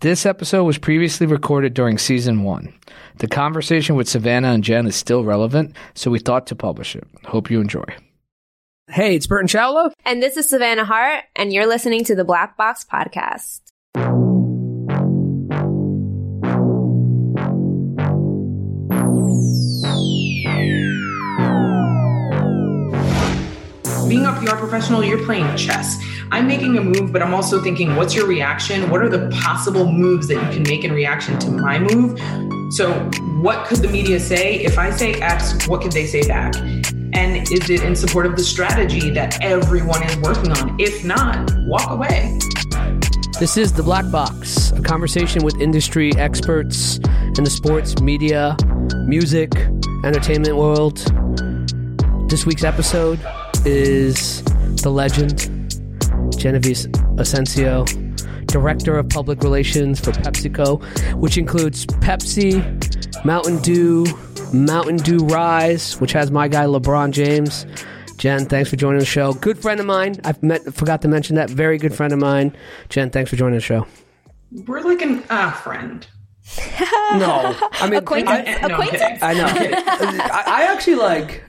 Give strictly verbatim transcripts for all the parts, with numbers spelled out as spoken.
This episode was previously recorded during season one. The conversation with Savannah and Jen is still relevant, so we thought to publish it. Hope you enjoy. Hey, it's Burton Chawla. And this is Savannah Hart, and you're listening to The Black Box Podcast. Being a P R professional, you're playing chess. I'm making a move, but I'm also thinking, what's your reaction? What are the possible moves that you can make in reaction to my move? So what could the media say? If I say X, what could they say back? And is it in support of the strategy that everyone is working on? If not, walk away. This is The Black Box, a conversation with industry experts in the sports, media, music, entertainment world. This week's episode is the legend, Genevieve Ascencio, Director of Public Relations for PepsiCo, which includes Pepsi, Mountain Dew, Mountain Dew Rise, which has my guy LeBron James. Jen, thanks for joining the show. Good friend of mine. I've met, forgot to mention that. Very good friend of mine. Jen, thanks for joining the show. We're like an ah uh, friend. No, I mean acquaintance. I, no, acquaintance? I know. I, I actually like.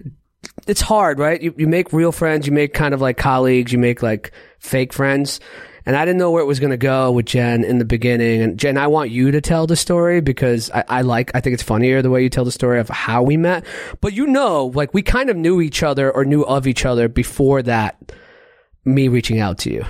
It's hard, right? You you make real friends. You make kind of like colleagues. You make like fake friends. And I didn't know where it was going to go with Jen in the beginning. And Jen, I want you to tell the story because I, I like, I think it's funnier the way you tell the story of how we met. But you know, like we kind of knew each other or knew of each other before that, me reaching out to you.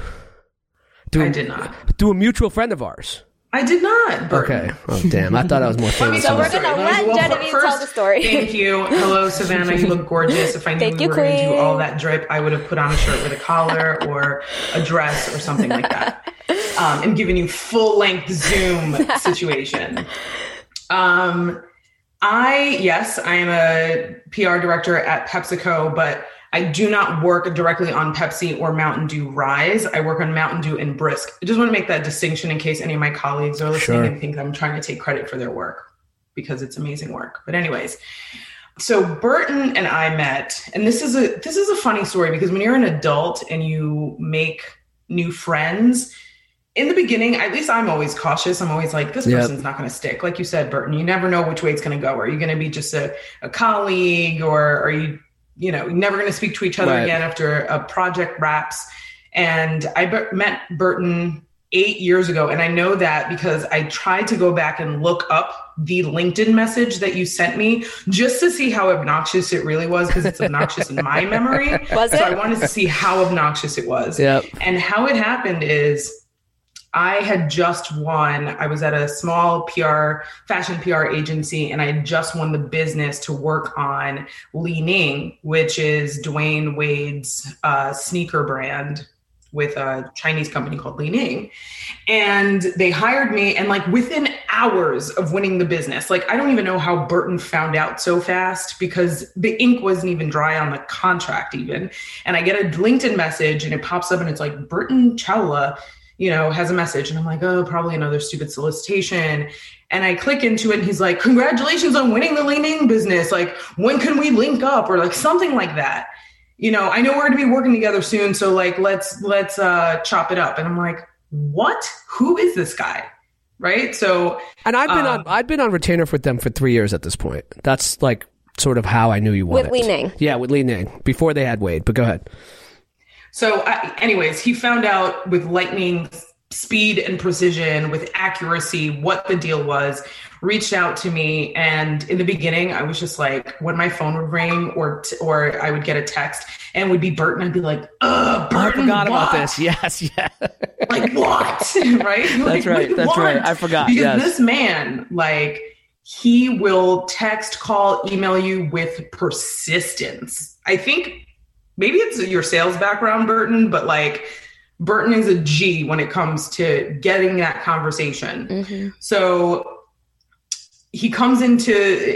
Through, I did not. Through a mutual friend of ours. I did not. Burton. Okay. Oh, damn. I thought I was more famous. So we're going to let well, Genevieve first, tell the story. Thank you. Hello, Savannah. You look gorgeous. If I knew thank we you, were going to do all that drip, I would have put on a shirt with a collar or a dress or something like that. Um, and given you full-length Zoom situation. Um, I, yes, I am a P R director at PepsiCo, but I do not work directly on Pepsi or Mountain Dew Rise. I work on Mountain Dew and Brisk. I just want to make that distinction in case any of my colleagues are listening sure. and think I'm trying to take credit for their work because it's amazing work. But anyways, so Burton and I met, and this is a this is a funny story because when you're an adult and you make new friends, in the beginning, at least I'm always cautious. I'm always like, this person's yep. not going to stick. Like you said, Burton, you never know which way it's going to go. Are you going to be just a, a colleague or are you... you know, never going to speak to each other right. again after a project wraps. And I b- met Burton eight years ago. And I know that because I tried to go back and look up the LinkedIn message that you sent me just to see how obnoxious it really was. Because it's obnoxious in my memory. Was so it? I wanted to see how obnoxious it was. Yep. And how it happened is I had just won. I was at a small P R, fashion P R agency, and I had just won the business to work on Li-Ning, which is Dwyane Wade's uh, sneaker brand with a Chinese company called Li-Ning. And they hired me, and like within hours of winning the business, like I don't even know how Burton found out so fast because the ink wasn't even dry on the contract even. And I get a LinkedIn message, and it pops up, and it's like, Burton Chawla, you know, has a message. And I'm like, oh, probably another stupid solicitation. And I click into it and he's like, congratulations on winning the Li-Ning business. Like, when can we link up? Or like something like that. You know, I know we're going to be working together soon. So like, let's, let's uh, chop it up. And I'm like, what? Who is this guy? Right. So, and I've been um, on, I've been on retainer with them for three years at this point. That's like sort of how I knew you wanted. With Li-Ning. Yeah. With Li-Ning before they had Wade, but go ahead. So uh, anyways, he found out with lightning speed and precision, with accuracy, what the deal was, reached out to me. And in the beginning, I was just like, when my phone would ring or t- or I would get a text and would be Burton, I'd be like, ugh, Burton, I forgot what? about this. Yes, yeah. Like, what? Right? That's like, right. That's want? right. I forgot. Because yes. this man, like, he will text, call, email you with persistence. I think... maybe it's your sales background, Burton, but like Burton is a G when it comes to getting that conversation. Mm-hmm. So he comes into,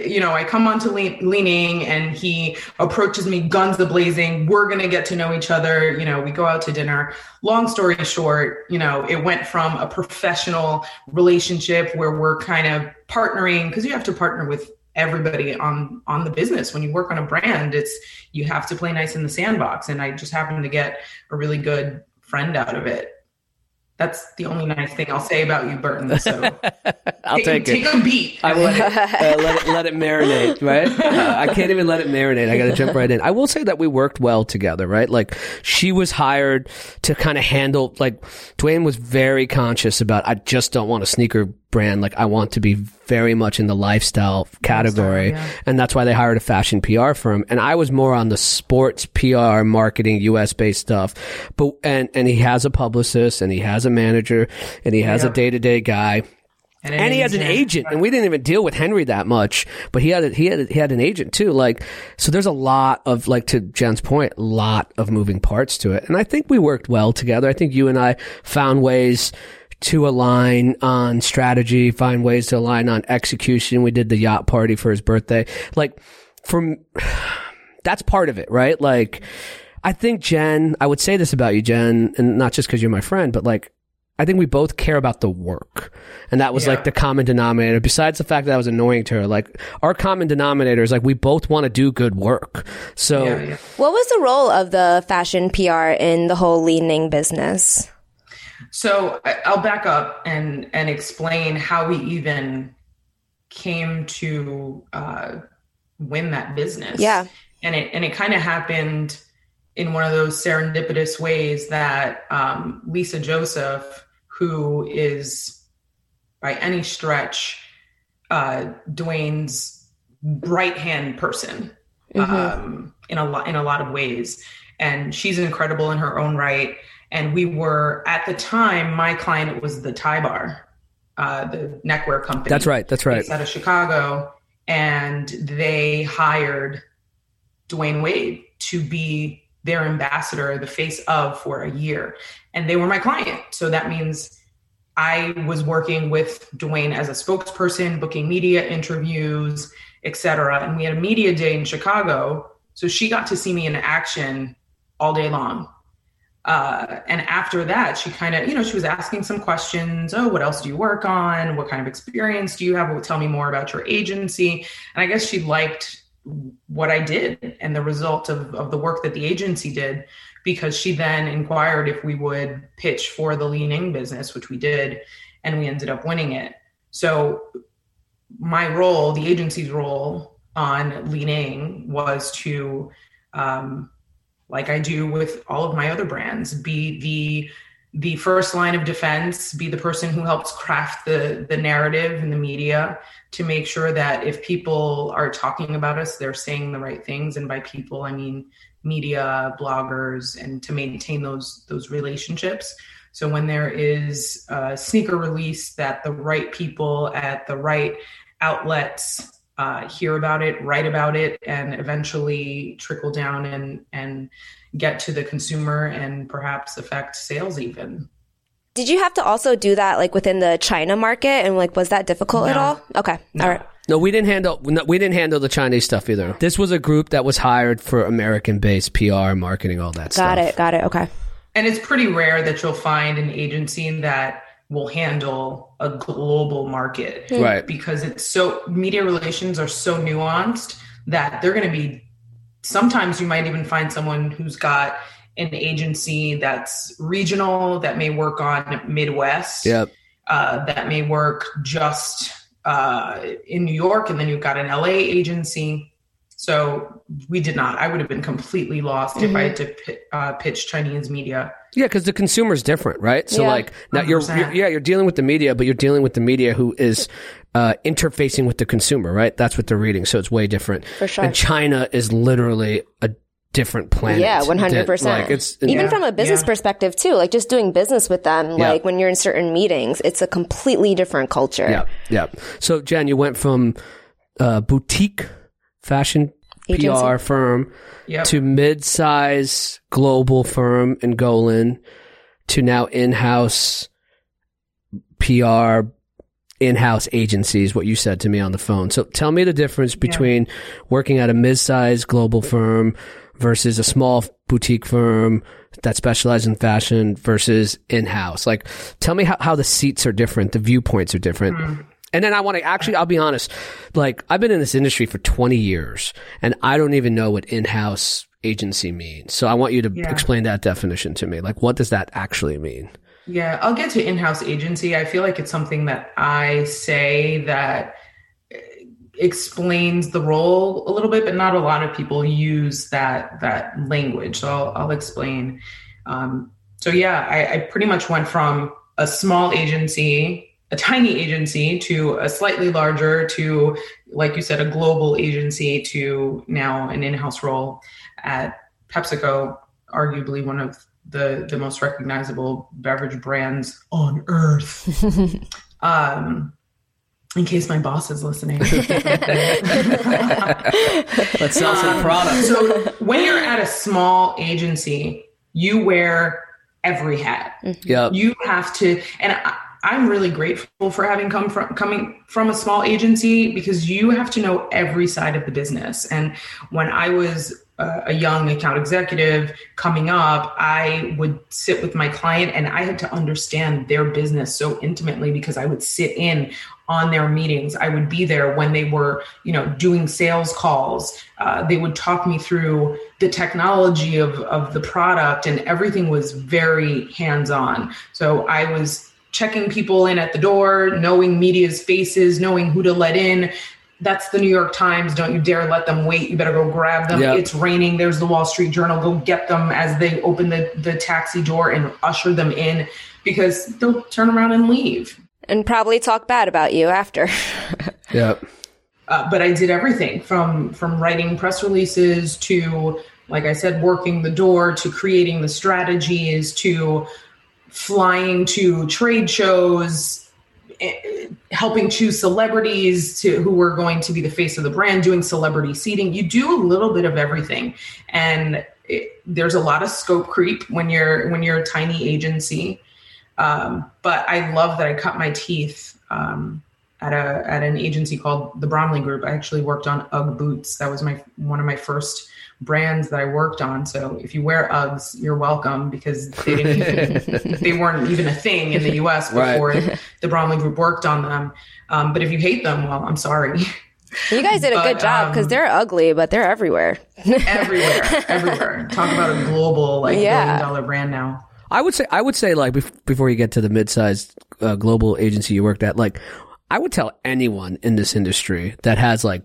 you know, I come onto Le- Li-Ning and he approaches me, guns a blazing. We're going to get to know each other. You know, we go out to dinner. Long story short, you know, it went from a professional relationship where we're kind of partnering because you have to partner with everybody on, on the business. When you work on a brand, it's, you have to play nice in the sandbox. And I just happened to get a really good friend out of it. That's the only nice thing I'll say about you, Burton. So I'll take, take it. Take a beat. I will, uh, let it let it marinate, right? Uh, I can't even let it marinate. I got to jump right in. I will say that we worked well together, right? Like, she was hired to kind of handle, like, Dwyane was very conscious about, I just don't want a sneaker brand. Like, I want to be very much in the lifestyle category. Lifestyle, yeah. And that's why they hired a fashion P R firm. And I was more on the sports P R, marketing, U S based stuff. But, and, and he has a publicist, and he has a manager, and he has yeah. a day to day guy. And, an and he has an agent. And we didn't even deal with Henry that much, but he had, a, he had, a, he had an agent too. Like, so there's a lot of, like, to Jen's point, a lot of moving parts to it. And I think we worked well together. I think you and I found ways to align on strategy, find ways to align on execution. We did the yacht party for his birthday. Like, from, that's part of it, right? Like, I think Jen, I would say this about you, Jen, and not just because you're my friend, but, like, I think we both care about the work. And that was yeah. like the common denominator. Besides the fact that I was annoying to her, like, our common denominator is, like, we both want to do good work. So yeah, yeah. What was the role of the fashion P R in the whole Li-Ning business? So I'll back up and, and explain how we even came to uh, win that business. Yeah. And it, and it kind of happened in one of those serendipitous ways that um, Lisa Joseph, who is by any stretch uh, Dwyane's right hand person, mm-hmm. um, in a lot in a lot of ways, and she's incredible in her own right. And we were, at the time, my client was the Tie Bar, uh, the neckwear company. That's right. That's right. Based out of Chicago, and they hired Dwyane Wade to be their ambassador, the face of, for a year. And they were my client. So that means I was working with Dwyane as a spokesperson, booking media interviews, et cetera. And we had a media day in Chicago. So she got to see me in action all day long. Uh, and after that, she kind of, you know, she was asking some questions. Oh, what else do you work on? What kind of experience do you have? Well, tell me more about your agency. And I guess she liked what I did and the result of, of the work that the agency did, because she then inquired if we would pitch for the Li-Ning business, which we did, and we ended up winning it. So my role, the agency's role on Li-Ning, was to, um, like I do with all of my other brands, be the the first line of defense, be the person who helps craft the the narrative in the media to make sure that if people are talking about us, they're saying the right things. And by people, I mean media, bloggers, and to maintain those those relationships. So when there is a sneaker release, that the right people at the right outlets uh, hear about it, write about it, and eventually trickle down and and get to the consumer and perhaps affect sales even. Did you have to also do that, like, within the China market? And, like, was that difficult no. at all? Okay. No. All right. No, we didn't handle, no, we didn't handle the Chinese stuff either. This was a group that was hired for American-based P R, marketing, all that got stuff. Got it. Got it. Okay. And it's pretty rare that you'll find an agency that will handle a global market. Mm-hmm. Right. Because it's so, media relations are so nuanced that they're going to be, sometimes you might even find someone who's got an agency that's regional, that may work on Midwest, yep. uh, that may work just uh, in New York, and then you've got an L A agency. So we did not. I would have been completely lost mm-hmm. if I had to p- uh, pitch Chinese media. Yeah, because the consumer's different, right? So yeah. like now you're, you're yeah you're dealing with the media, but you're dealing with the media who is uh, interfacing with the consumer, right? That's what they're reading, so it's way different. For sure. And China is literally a different planet. Yeah, one hundred percent. Like, it's, Even yeah, from a business yeah. perspective too, like just doing business with them, yeah. like when you're in certain meetings, it's a completely different culture. Yeah, yeah. So Jen, you went from uh, boutique fashion agency, P R firm yep. to mid-size global firm in Golin to now in-house P R, in-house agencies, what you said to me on the phone. So tell me the difference between yeah. working at a mid-size global firm versus a small boutique firm that specializes in fashion versus in-house. Like, tell me how, how the seats are different, the viewpoints are different. Mm-hmm. And then I want to actually, I'll be honest, like, I've been in this industry for twenty years and I don't even know what in-house agency means. So I want you to yeah. explain that definition to me. Like, what does that actually mean? Yeah, I'll get to in-house agency. I feel like it's something that I say that explains the role a little bit, but not a lot of people use that that language. So I'll, I'll explain. Um, so yeah, I, I pretty much went from a small agency, a tiny agency, to a slightly larger, to, like you said, a global agency, to now an in-house role at PepsiCo, arguably one of the, the most recognizable beverage brands on earth. um, in case my boss is listening. Let's sell some products. So when you're at a small agency, you wear every hat. Yep. You have to, and I, I'm really grateful for having come from coming from a small agency, because you have to know every side of the business. And when I was a young account executive coming up, I would sit with my client and I had to understand their business so intimately, because I would sit in on their meetings. I would be there when they were, you know, doing sales calls. Uh, they would talk me through the technology of, of the product, and everything was very hands-on. So I was checking people in at the door, knowing media's faces, knowing who to let in. That's the New York Times. Don't you dare let them wait. You better go grab them. Yep. It's raining. There's the Wall Street Journal. Go get them as they open the, the taxi door and usher them in, because they'll turn around and leave. And probably talk bad about you after. Yep. Uh, but I did everything from, from writing press releases to, like I said, working the door, to creating the strategies, to flying to trade shows, helping choose celebrities to who were going to be the face of the brand, doing celebrity seating. You do a little bit of everything. And it, there's a lot of scope creep when you're, when you're a tiny agency. Um, but I love that I cut my teeth um, at a, at an agency called the Bromley Group. I actually worked on Ugg Boots. That was my, one of my first brands that I worked on. So if you wear Uggs, you're welcome, because they didn't even, they weren't even a thing in the U S before right. the Bromley Group worked on them. Um, but if you hate them, well, I'm sorry. You guys did but, a good job, because um, they're ugly, but they're everywhere. everywhere, everywhere. Talk about a global, like, yeah. billion dollar brand now. I would say, I would say, like, before you get to the mid-sized uh, global agency you worked at, like, I would tell anyone in this industry that has, like,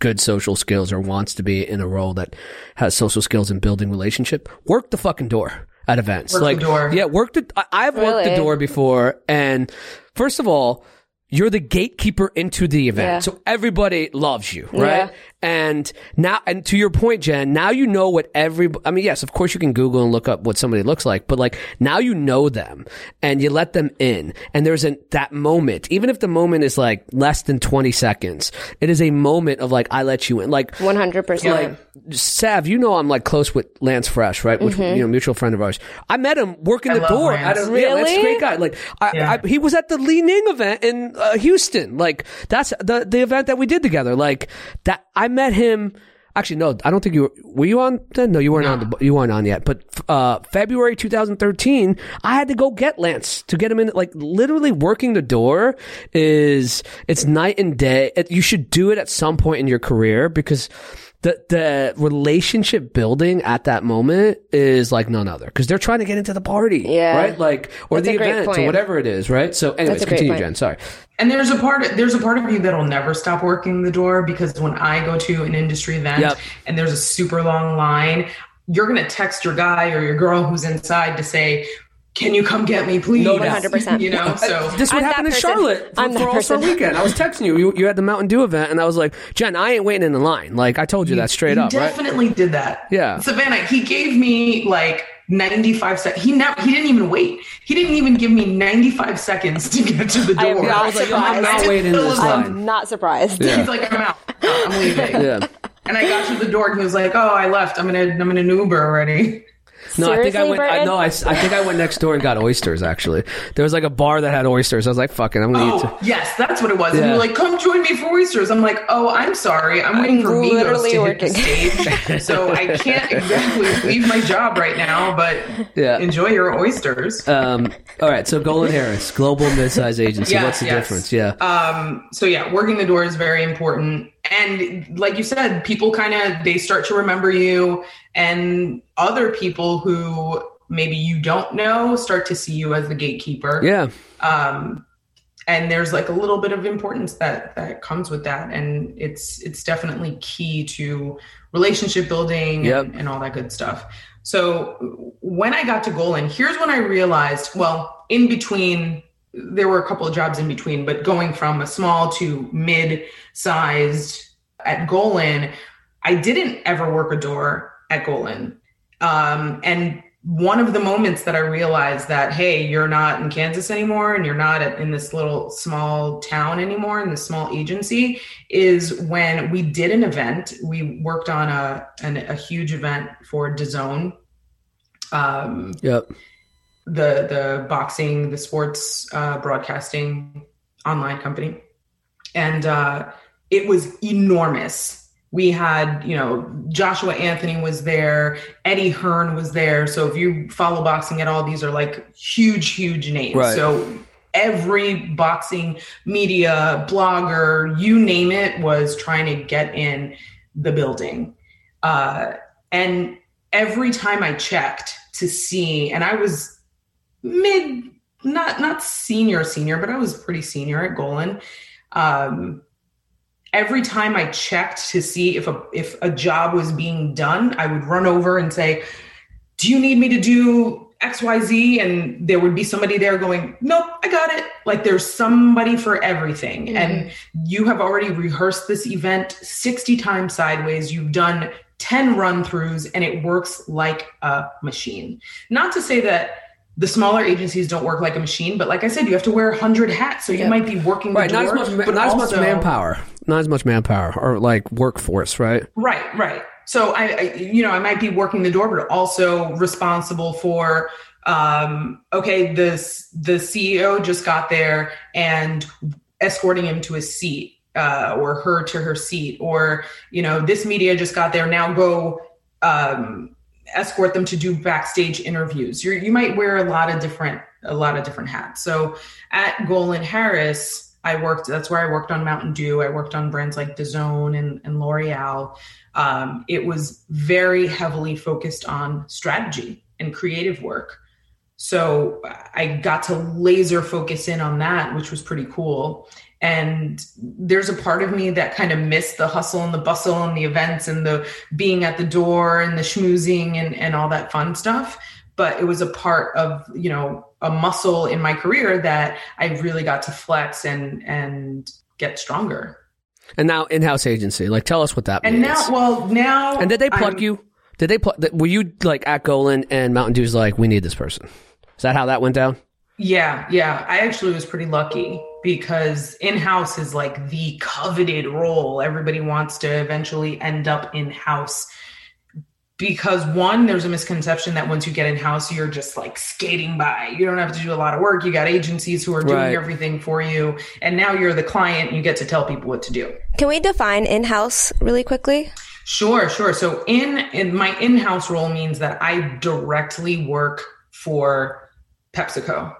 good social skills or wants to be in a role that has social skills and building relationship, work the fucking door at events. Work like, the door. Yeah, work the, I've really? worked the door before. And first of all, you're the gatekeeper into the event. Yeah. So everybody loves you, right? Yeah. And now, and to your point, Jen, now you know what every, I mean, yes, of course you can Google and look up what somebody looks like, but like now you know them and you let them in. And there's an, that moment, even if the moment is like less than twenty seconds, it is a moment of like, I let you in. Like one hundred percent. Like, Sav, you know, I'm like close with Lance Fresh, right? Which, mm-hmm. you know, mutual friend of ours. I met him working I the door. Lance. I don't, really? Yeah, Lance is a great guy. Like I, yeah. I, he was at the Li-Ning event in uh, Houston. Like that's the, the event that we did together. Like that, I met him. Actually, no, I don't think you were, were you on then? No, you weren't nah. on the, you weren't on yet, but, uh, February twenty thirteen, I had to go get Lance to get him in, like literally working the door is, it's night and day. It, you should do it at some point in your career, because the, the relationship building at that moment is like none other, because they're trying to get into the party, yeah. right? Like, or that's the event or whatever it is, right? So anyways, continue, Jen, sorry. And there's a part, of, there's a part of you that'll never stop working the door, because when I go to an industry event yep. and there's a super long line, you're going to text your guy or your girl who's inside to say, can you come get me, please? No, one hundred percent. You know, so this would happen in Charlotte for, for All Star Weekend. I was texting you. you. You had the Mountain Dew event, and I was like, Jen, I ain't waiting in the line. Like I told you, you that straight up. Definitely right? did that. Yeah, Savannah. He gave me like ninety-five seconds. He never. He didn't even wait. He didn't even give me ninety-five seconds to get to the door. I am not I was surprised. Like, I'm not waiting in this line. I'm not surprised. Yeah. He's like, I'm out. I'm leaving. Yeah. And I got to the door, and he was like, oh, I left. I'm in a, I'm in an Uber already. No, seriously, I think I went. I, no, I, I think I went next door and got oysters. Actually, there was like a bar that had oysters. I was like, "Fucking, I'm gonna." Oh, eat yes, that's what it was. Yeah. And you're like, "Come join me for oysters." I'm like, "Oh, I'm sorry, I'm, I'm waiting for Migos to hit the stage, so I can't exactly leave my job right now." But yeah. enjoy your oysters. Um, all right, so Golin Harris, global midsize agency. Yes, what's the yes. difference? Yeah. Um. So yeah, working the door is very important. And like you said, people kind of, they start to remember you, and other people who maybe you don't know start to see you as the gatekeeper. Yeah. Um, and there's like a little bit of importance that that comes with that. And it's, it's definitely key to relationship building yep. and, and all that good stuff. So when I got to Golin, here's when I realized, well, in between, there were a couple of jobs in between, but going from a small to mid-sized at Golin, I didn't ever work a door at Golin. Um, and one of the moments that I realized that, hey, you're not in Kansas anymore and you're not at, in this little small town anymore, in this small agency, is when we did an event. We worked on a an, a huge event for D A Z N. Um, yep. The, the boxing, the sports uh, broadcasting online company. And uh, it was enormous. We had, you know, Joshua Anthony was there. Eddie Hearn was there. So if you follow boxing at all, these are like huge, huge names. Right. So every boxing media blogger, you name it, was trying to get in the building. Uh, and every time I checked to see, and I was mid, not, not senior, senior, but I was pretty senior at Golin. Um, Every time I checked to see if a if a job was being done, I would run over and say, do you need me to do X, Y, Z? And there would be somebody there going, nope, I got it. Like there's somebody for everything. Mm-hmm. And you have already rehearsed this event sixty times sideways. You've done ten run-throughs and it works like a machine. Not to say that the smaller agencies don't work like a machine, but like I said, you have to wear one hundred hats, so you yeah. might be working the right, door, not as much, but not also, as much manpower, not as much manpower, or like workforce, right? Right, right. So I, I, you know, I might be working the door, but also responsible for. Um, okay, this the C E O just got there and escorting him to his seat, uh, or her to her seat, or you know, this media just got there. Now go. Um, escort them to do backstage interviews. You're, you might wear a lot of different, a lot of different hats. So at Golin Harris, I worked, that's where I worked on Mountain Dew. I worked on brands like D A Z N and, and L'Oreal. Um, it was very heavily focused on strategy and creative work. So I got to laser focus in on that, which was pretty cool. And there's a part of me that kind of missed the hustle and the bustle and the events and the being at the door and the schmoozing and, and all that fun stuff. But it was a part of, you know, a muscle in my career that I really got to flex and, and get stronger. And now in-house agency, like tell us what that and means. And now, well, now. And did they pluck I'm, you? Did they pluck, were you like at Golin and Mountain Dew's like, we need this person? Is that how that went down? Yeah. Yeah. I actually was pretty lucky. Because in-house is like the coveted role. Everybody wants to eventually end up in-house because one, there's a misconception that once you get in-house, you're just like skating by. You don't have to do a lot of work. You got agencies who are doing right. everything for you. And now you're the client and you get to tell people what to do. Can we define in-house really quickly? Sure, sure. So in, in my in-house role means that I directly work for PepsiCo.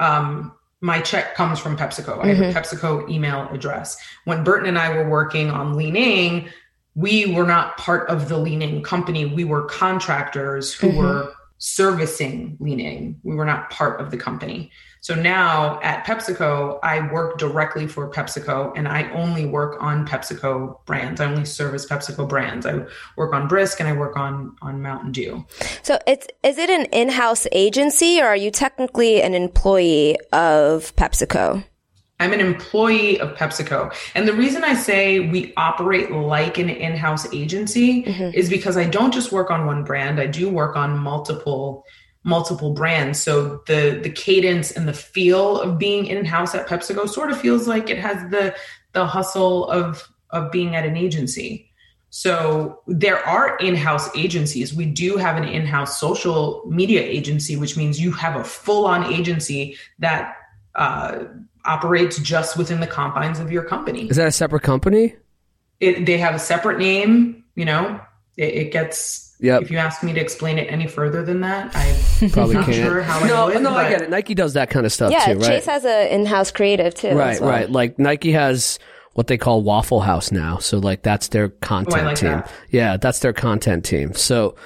Um, My check comes from PepsiCo. I have a PepsiCo email address. When Burton and I were working on Li-Ning, we were not part of the Li-Ning company. We were contractors who mm-hmm. were servicing Li-Ning. We were not part of the company. So now at PepsiCo, I work directly for PepsiCo and I only work on PepsiCo brands. I only service PepsiCo brands. I work on Brisk and I work on, on Mountain Dew. So it's is it an in-house agency or are you technically an employee of PepsiCo? I'm an employee of PepsiCo. And the reason I say we operate like an in-house agency mm-hmm. is because I don't just work on one brand. I do work on multiple, multiple brands. So the, the cadence and the feel of being in-house at PepsiCo sort of feels like it has the, the hustle of, of being at an agency. So there are in-house agencies. We do have an in-house social media agency, which means you have a full-on agency that, uh, operates just within the confines of your company. Is that a separate company? It, they have a separate name, you know, it, it gets, yep. if you ask me to explain it any further than that, I'm Probably not can't. sure how no, I do it. No, but... I get it. Nike does that kind of stuff yeah, too, right? Yeah, Chase has an in-house creative too. Right, well. right. Like Nike has what they call Waffle House now. So like that's their content oh, I like team. That. Yeah, that's their content team. So,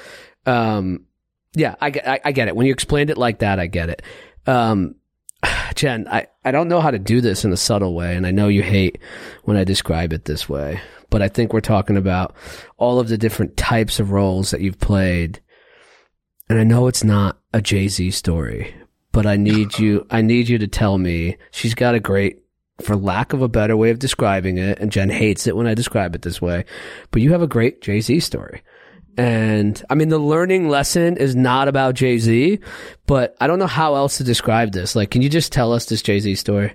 um, Yeah, I, I, I get it. When you explained it like that, I get it. Um, Jen, I, I don't know how to do this in a subtle way, and I know you hate when I describe it this way, but I think we're talking about all of the different types of roles that you've played. And I know it's not a Jay-Z story, but I need you, I need you to tell me. She's got a great, for lack of a better way of describing it, and Jen hates it when I describe it this way, but you have a great Jay-Z story. And I mean, the learning lesson is not about Jay-Z, but I don't know how else to describe this. Like, can you just tell us this Jay-Z story?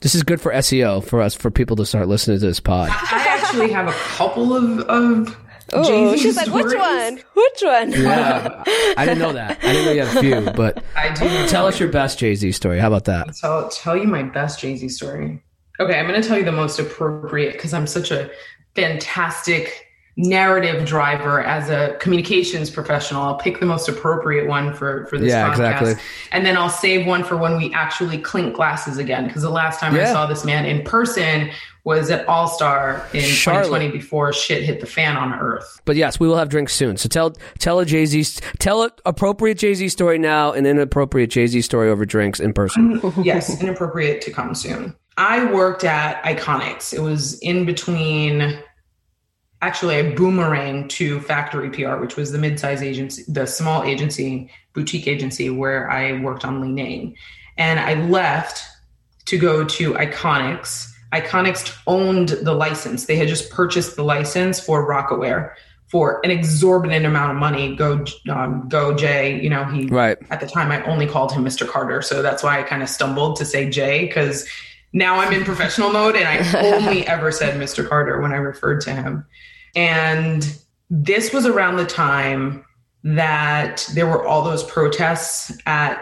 This is good for S E O for us, for people to start listening to this pod. I actually have a couple of, of oh, she's stories. Like, which one? Which one? Yeah, I didn't know that. I didn't know you had a few, but I do tell know. us your best Jay-Z story. How about that? I'll tell you my best Jay-Z story. Okay, I'm going to tell you the most appropriate because I'm such a fantastic narrative driver as a communications professional. I'll pick the most appropriate one for, for this yeah, podcast. Exactly. And then I'll save one for when we actually clink glasses again. Because the last time yeah. I saw this man in person was at All-Star in Charlotte. twenty twenty before shit hit the fan on Earth. But yes, we will have drinks soon. So tell tell a Jay-Z, tell an appropriate Jay-Z story now and an appropriate Jay-Z story over drinks in person. Um, yes, inappropriate to come soon. I worked at Iconix. It was in between... Actually, I boomerang to Factory P R, which was the mid-size agency, the small agency, boutique agency where I worked on Li-Ning. And I left to go to Iconix. Iconix owned the license. They had just purchased the license for Rocawear for an exorbitant amount of money. Go, um, go Jay. You know, he, right. At the time I only called him Mister Carter. So that's why I kind of stumbled to say Jay, because now I'm in professional mode and I only ever said Mister Carter when I referred to him. And this was around the time that there were all those protests at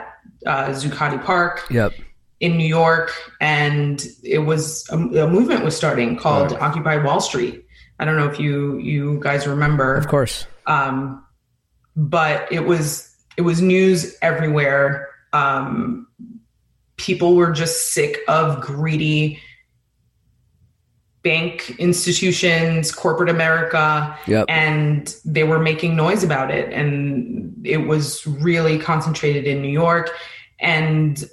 uh, Zuccotti Park yep. in New York. And it was a, a movement was starting called right. Occupy Wall Street. I don't know if you, you guys remember. Of course. Um, but it was, it was news everywhere. Um, People were just sick of greedy bank institutions, corporate America, yep. and they were making noise about it. And it was really concentrated in New York. And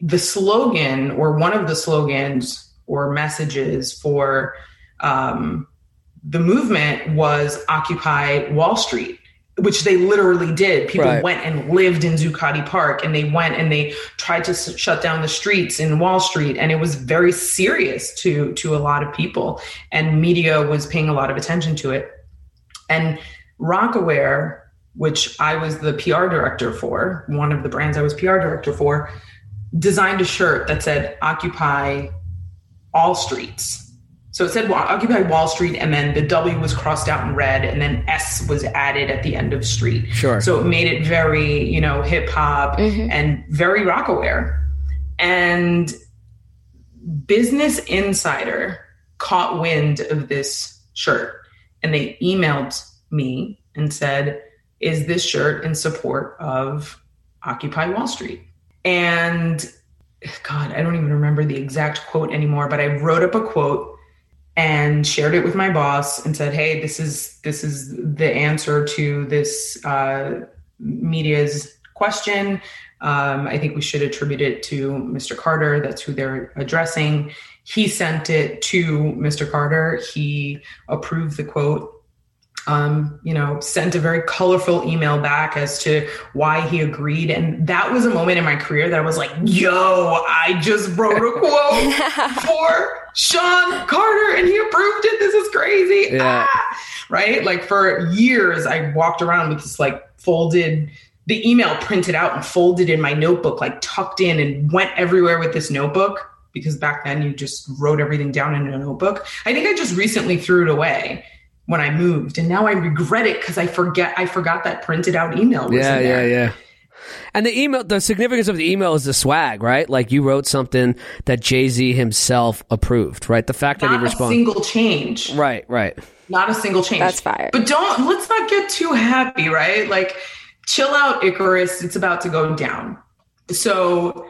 the slogan, or one of the slogans or messages for um, the movement was Occupy Wall Street, which they literally did. People right. went and lived in Zuccotti Park, and they went and they tried to s- shut down the streets in Wall Street. And it was very serious to, to a lot of people, and media was paying a lot of attention to it. And Rocawear, which I was the P R director for, one of the brands I was P R director for, designed a shirt that said Occupy All Streets. So it said well, Occupy Wall Street, and then the W was crossed out in red, and then S was added at the end of street. Sure. So it made it very, you know, hip hop mm-hmm. and very Rocawear. And Business Insider caught wind of this shirt, and they emailed me and said, "Is this shirt in support of Occupy Wall Street?" And God, I don't even remember the exact quote anymore, but I wrote up a quote and shared it with my boss and said, "Hey, this is this is the answer to this uh, media's question. Um, I think we should attribute it to Mister Carter. That's who they're addressing." He sent it to Mister Carter. He approved the quote. Um, you know, sent a very colorful email back as to why he agreed. And that was a moment in my career that I was like, yo, I just wrote a quote for Sean Carter and he approved it. This is crazy. Yeah. Ah! Right? Like, for years, I walked around with this like folded, the email printed out and folded in my notebook, like tucked in, and went everywhere with this notebook, because back then you just wrote everything down in a notebook. I think I just recently threw it away when I moved, and now I regret it because I forget I forgot that printed out email was yeah, in there. Yeah, yeah, yeah. And the email, the significance of the email is the swag, right? Like, you wrote something that Jay-Z himself approved, right? The fact not that he responded. Not a single change. Right, right. Not a single change. That's fire. But don't, let's not get too happy, right? Like, chill out, Icarus. It's about to go down. So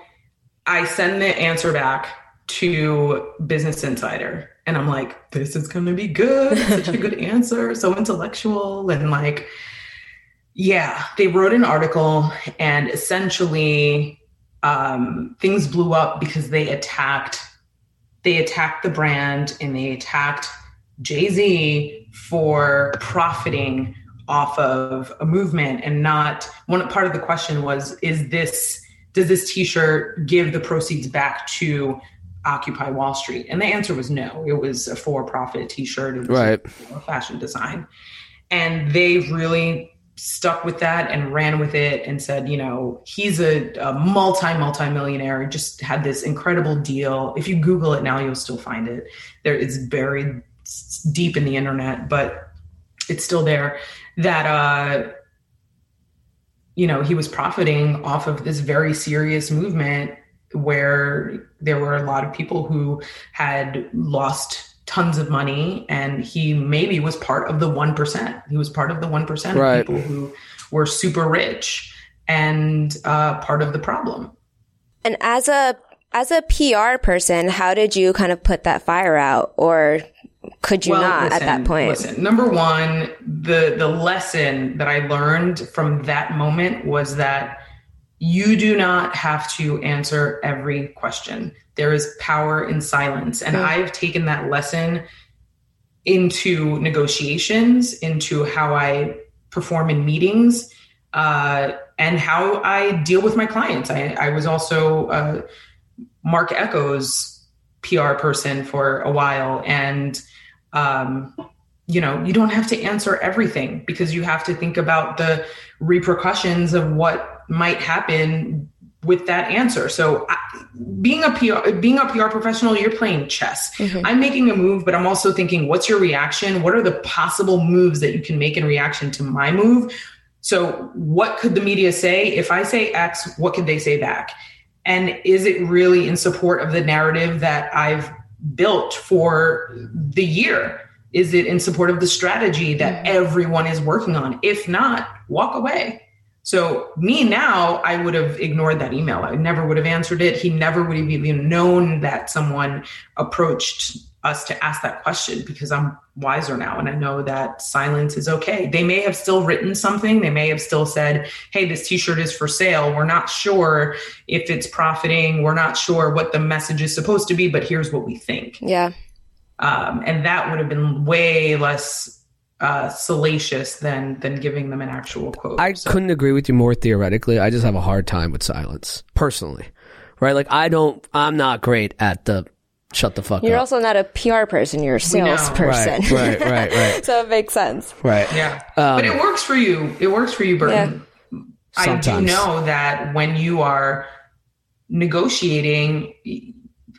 I send the answer back to Business Insider. And I'm like, this is going to be good. Such a good answer. So intellectual. And like, Yeah, they wrote an article and essentially um, things blew up because they attacked they attacked the brand and they attacked Jay-Z for profiting off of a movement and not one part of the question was, is this, does this t-shirt give the proceeds back to Occupy Wall Street? And the answer was no, it was a for-profit t-shirt. It was right. a fashion design. And they really stuck with that and ran with it and said, you know, he's a, a multi, multi-millionaire, just had this incredible deal. If you Google it now, you'll still find it. There, it's buried deep in the internet, but it's still there that, uh, you know, he was profiting off of this very serious movement where there were a lot of people who had lost tons of money, and he maybe was part of the one percent. He was part of the one percent right. of people who were super rich and uh, part of the problem. And as a as a P R person, how did you kind of put that fire out, or could you well, not listen, at that point? Listen, number one, the the lesson that I learned from that moment was that you do not have to answer every question. There is power in silence. And mm. I've taken that lesson into negotiations, into how I perform in meetings, uh, and how I deal with my clients. I, I was also uh, Mark Ecko's P R person for a while. And, um, you know, you don't have to answer everything because you have to think about the repercussions of what might happen with that answer. So I, being a P R, being a P R professional, you're playing chess. Mm-hmm. I'm making a move, but I'm also thinking, what's your reaction? What are the possible moves that you can make in reaction to my move? So what could the media say? If I say X, what could they say back? And is it really in support of the narrative that I've built for the year? Is it in support of the strategy that mm-hmm. everyone is working on? If not, walk away. So me now, I would have ignored that email. I never would have answered it. He never would have even known that someone approached us to ask that question because I'm wiser now. And I know that silence is okay. They may have still written something. They may have still said, hey, this t-shirt is for sale. We're not sure if it's profiting. We're not sure what the message is supposed to be, but here's what we think. Yeah. Um, and that would have been way less Uh, salacious than than giving them an actual quote. I so. couldn't agree with you more theoretically. I just have a hard time with silence personally, right? Like I don't, I'm not great at the shut the fuck You're up. You're also not a P R person. You're a salesperson. Right, right, right, right. So it makes sense. Right. Yeah. Um, but it works for you. It works for you, Burton. Yeah. I do know that when you are negotiating,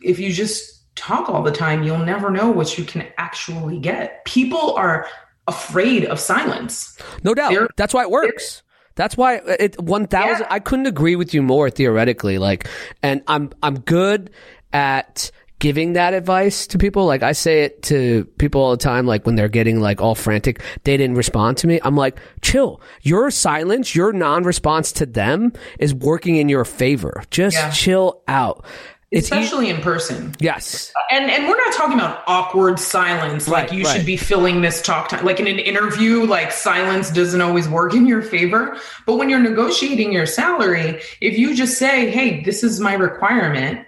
if you just talk all the time, you'll never know what you can actually get. People are afraid of silence. No doubt. They're, that's why it works. That's why it one thousand. Yeah. I couldn't agree with you more theoretically. Like, and I'm, I'm good at giving that advice to people. Like I say it to people all the time, like when they're getting like all frantic, they didn't respond to me. I'm like, chill. Your silence, your non-response to them is working in your favor. Just yeah. chill out. Especially in person. Yes. And and we're not talking about awkward silence. Like right, you right. should be filling this talk time. Like in an interview, like silence doesn't always work in your favor. But when you're negotiating your salary, if you just say, hey, this is my requirement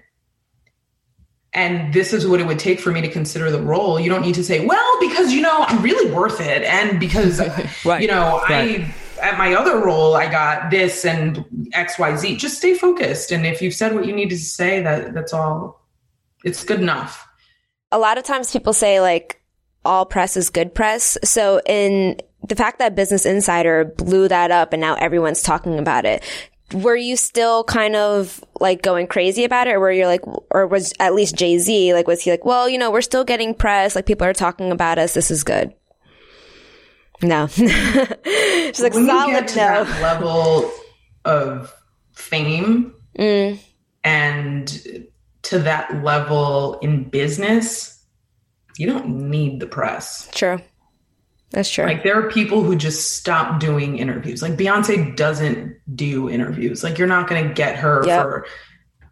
and this is what it would take for me to consider the role, you don't need to say, well, because, you know, I'm really worth it. And because, right, you know, right. I... at my other role, I got this and X, Y, Z. Just stay focused. And if you've said what you needed to say, that that's all. It's good enough. A lot of times people say like all press is good press. So in the fact that Business Insider blew that up and now everyone's talking about it, were you still kind of like going crazy about it? Or were you like, or was at least Jay-Z, like, was he like, well, you know, we're still getting press. Like people are talking about us. This is good. No, just like when solid you get to no. that level of fame mm. and to that level in business, you don't need the press. True, that's true. Like there are people who just stop doing interviews. Like Beyonce doesn't do interviews. Like you're not going to get her yep. for,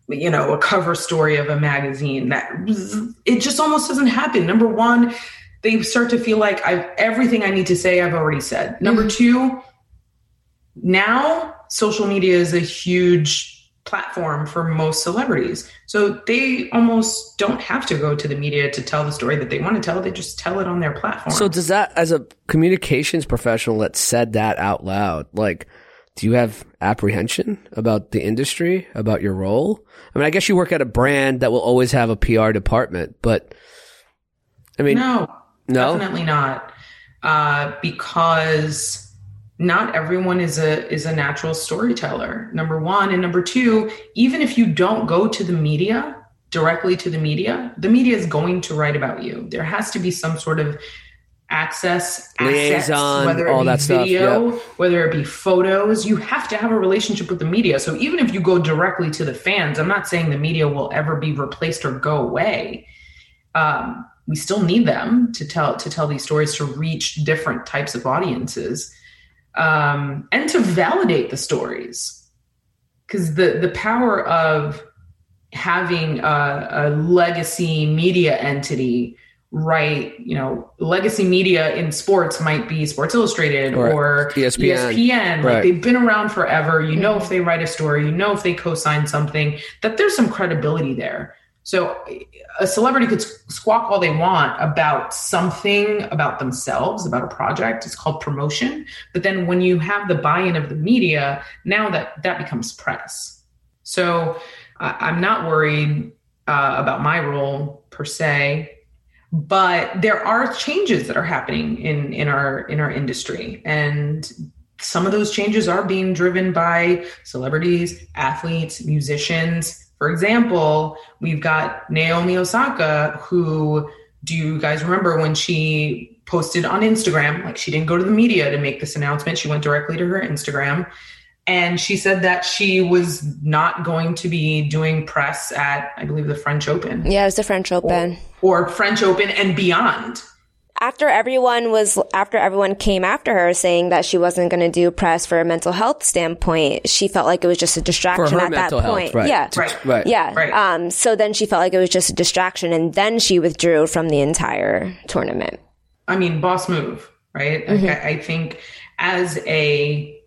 you know, a cover story of a magazine. That it just almost doesn't happen. Number one, they start to feel like I've everything I need to say I've already said. Number two, now social media is a huge platform for most celebrities. So they almost don't have to go to the media to tell the story that they want to tell. They just tell it on their platform. So does that, as a communications professional that said that out loud, like, do you have apprehension about the industry, about your role? I mean, I guess you work at a brand that will always have a P R department, but I mean, no, no? Definitely not. Uh, because not everyone is a is a natural storyteller, number one. And number two, even if you don't go to the media, directly to the media, the media is going to write about you. There has to be some sort of access, liaison, whether it all be that video, stuff, yeah. whether it be photos. You have to have a relationship with the media. So even if you go directly to the fans, I'm not saying the media will ever be replaced or go away. Um, we still need them to tell to tell these stories, to reach different types of audiences. Um, and to validate the stories, because the, the power of having a, a legacy media entity, right? You know, legacy media in sports might be Sports Illustrated or, or E S P N. E S P N. Right. Like, they've been around forever. You know, if they write a story, you know, if they co-sign something, that there's some credibility there. So a celebrity could squawk all they want about something, about themselves, about a project. It's called promotion. But then when you have the buy-in of the media, now that, that becomes press. So uh, I'm not worried uh, about my role per se, but there are changes that are happening in, in our, in our industry. And some of those changes are being driven by celebrities, athletes, musicians. For example, we've got Naomi Osaka, who, do you guys remember when she posted on Instagram, like, she didn't go to the media to make this announcement. She went directly to her Instagram, and she said that she was not going to be doing press at, I believe, the French Open. Yeah, it was the French Open. Or, or French Open and beyond. After everyone was, after everyone came after her saying that she wasn't going to do press for a mental health standpoint, she felt like it was just a distraction for her at mental that health, point. Right. Yeah, right, right, yeah. Right. Um, so then she felt like it was just a distraction, and then she withdrew from the entire tournament. I mean, boss move, right? Mm-hmm. Like, I, I think as a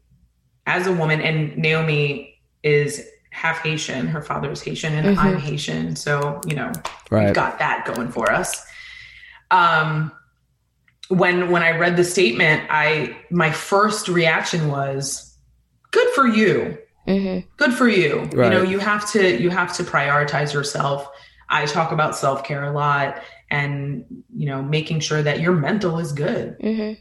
as a woman, and Naomi is half Haitian. Her father's Haitian, and mm-hmm. I'm Haitian, so you know, right. we've got that going for us. Um. When when I read the statement, I my first reaction was, "Good for you, mm-hmm. good for you." Right. You know, you have to you have to prioritize yourself. I talk about self-care a lot, and you know, making sure that your mental is good. Mm-hmm.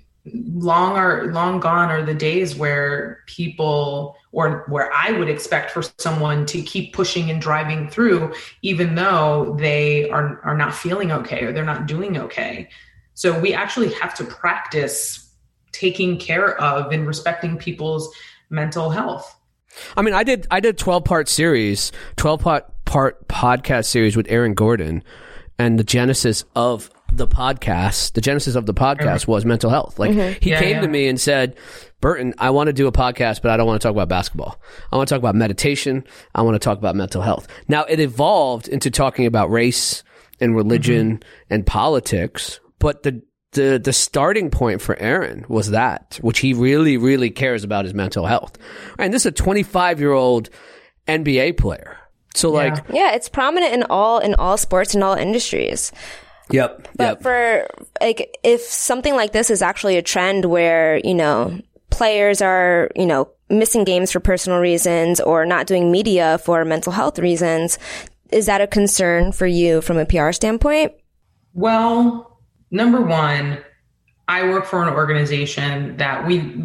Long are long gone are the days where people, or where I would expect for someone to keep pushing and driving through, even though they are are not feeling okay or they're not doing okay. So we actually have to practice taking care of and respecting people's mental health. I mean, I did I did twelve-part series, twelve-part podcast series with Aaron Gordon, and the genesis of the podcast, the genesis of the podcast was mental health. Like, mm-hmm. he yeah, came yeah. to me and said, Burton, I want to do a podcast, but I don't want to talk about basketball. I want to talk about meditation. I want to talk about mental health. Now, it evolved into talking about race and religion mm-hmm. and politics. But the, the the starting point for Aaron was that, which he really, really cares about, his mental health. And this is a twenty-five-year-old N B A player. So, yeah. like... Yeah, it's prominent in all in all sports and all industries. Yep. But yep. for, like, if something like this is actually a trend where, you know, players are, you know, missing games for personal reasons or not doing media for mental health reasons, is that a concern for you from a P R standpoint? Well... Number one, I work for an organization that we,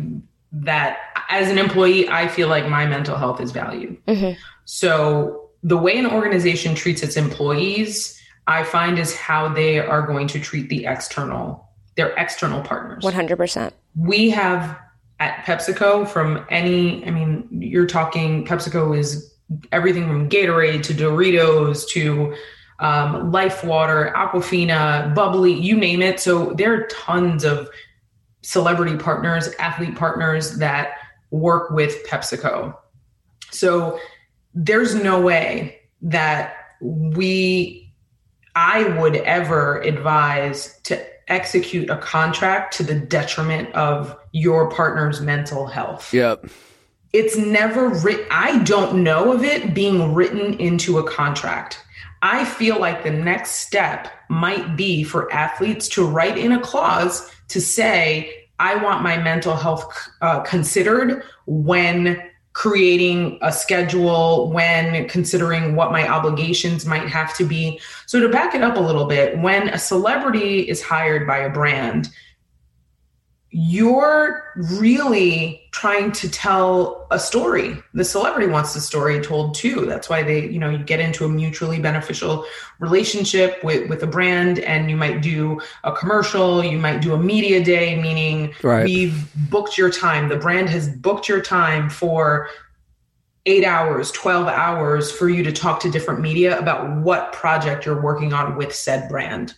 that as an employee, I feel like my mental health is valued. Mm-hmm. So the way an organization treats its employees, I find, is how they are going to treat the external, their external partners. one hundred percent. We have at PepsiCo, from any, I mean, you're talking, PepsiCo is everything from Gatorade to Doritos to Um, Life Water, Aquafina, Bubbly, you name it. So there are tons of celebrity partners, athlete partners that work with PepsiCo. So there's no way that we, I would ever advise to execute a contract to the detriment of your partner's mental health. Yep. It's never written. I don't know of it being written into a contract. I feel like the next step might be for athletes to write in a clause to say, I want my mental health uh, considered when creating a schedule, when considering what my obligations might have to be. So to back it up a little bit, when a celebrity is hired by a brand, you're really trying to tell a story. The celebrity wants the story told too. That's why they, you know, you get into a mutually beneficial relationship with, with a brand, and you might do a commercial, you might do a media day, meaning right. We've booked your time. The brand has booked your time for eight hours, twelve hours for you to talk to different media about what project you're working on with said brand.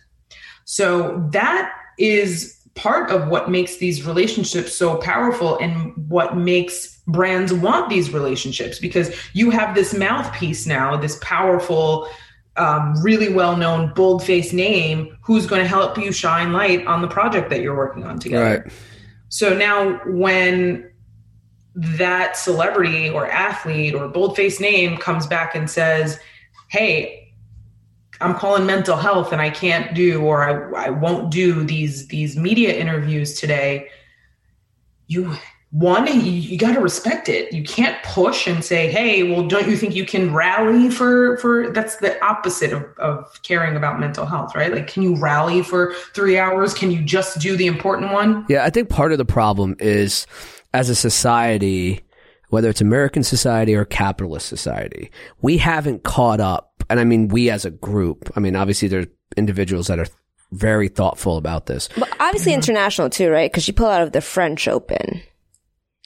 So that is part of what makes these relationships so powerful and what makes brands want these relationships, because you have this mouthpiece now, this powerful, um, really well-known, bold-faced name who's going to help you shine light on the project that you're working on together. Right. So now when that celebrity or athlete or bold-faced name comes back and says, hey, I'm calling mental health and I can't do, or I, I won't do these, these media interviews today. You one, you, you got to respect it. You can't push and say, hey, well, don't you think you can rally for, for that's the opposite of, of caring about mental health, right? Like, can you rally for three hours? Can you just do the important one? Yeah. I think part of the problem is, as a society, whether it's American society or capitalist society, we haven't caught up. And I mean, we as a group, I mean, obviously there's individuals that are very thoughtful about this. But obviously international too, right? Because you pull out of the French Open.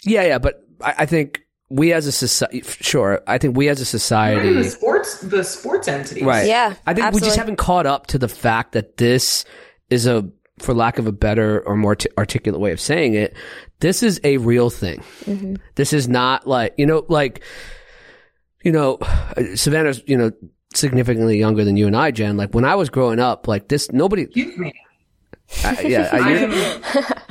Yeah, yeah. But I, I think we as a society, sure, I think we as a society. Right, the sports, the sports entities. Right. Yeah, I think absolutely. We just haven't caught up to the fact that this is a, for lack of a better or more t- articulate way of saying it, this is a real thing. Mm-hmm. This is not like, you know, like, you know, Savannah's, you know, significantly younger than you and I, Jen. Like, when I was growing up, like this, nobody. Excuse me. Uh, yeah, I'm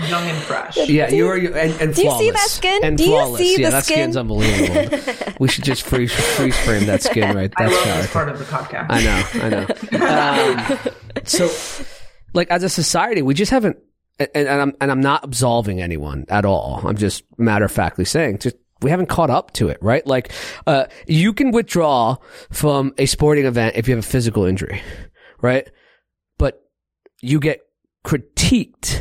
young and fresh. Yeah, you were, and, and do flawless. Do you see that skin? Do you see yeah, the that skin? That skin's unbelievable. We should just freeze, freeze frame that skin right there. I love this part of the podcast. I know, I know. Um, so, like, as a society, we just haven't, and, and I'm and I'm not absolving anyone at all. I'm just matter of factly saying, just we haven't caught up to it, right? Like, uh, you can withdraw from a sporting event if you have a physical injury, right? But you get critiqued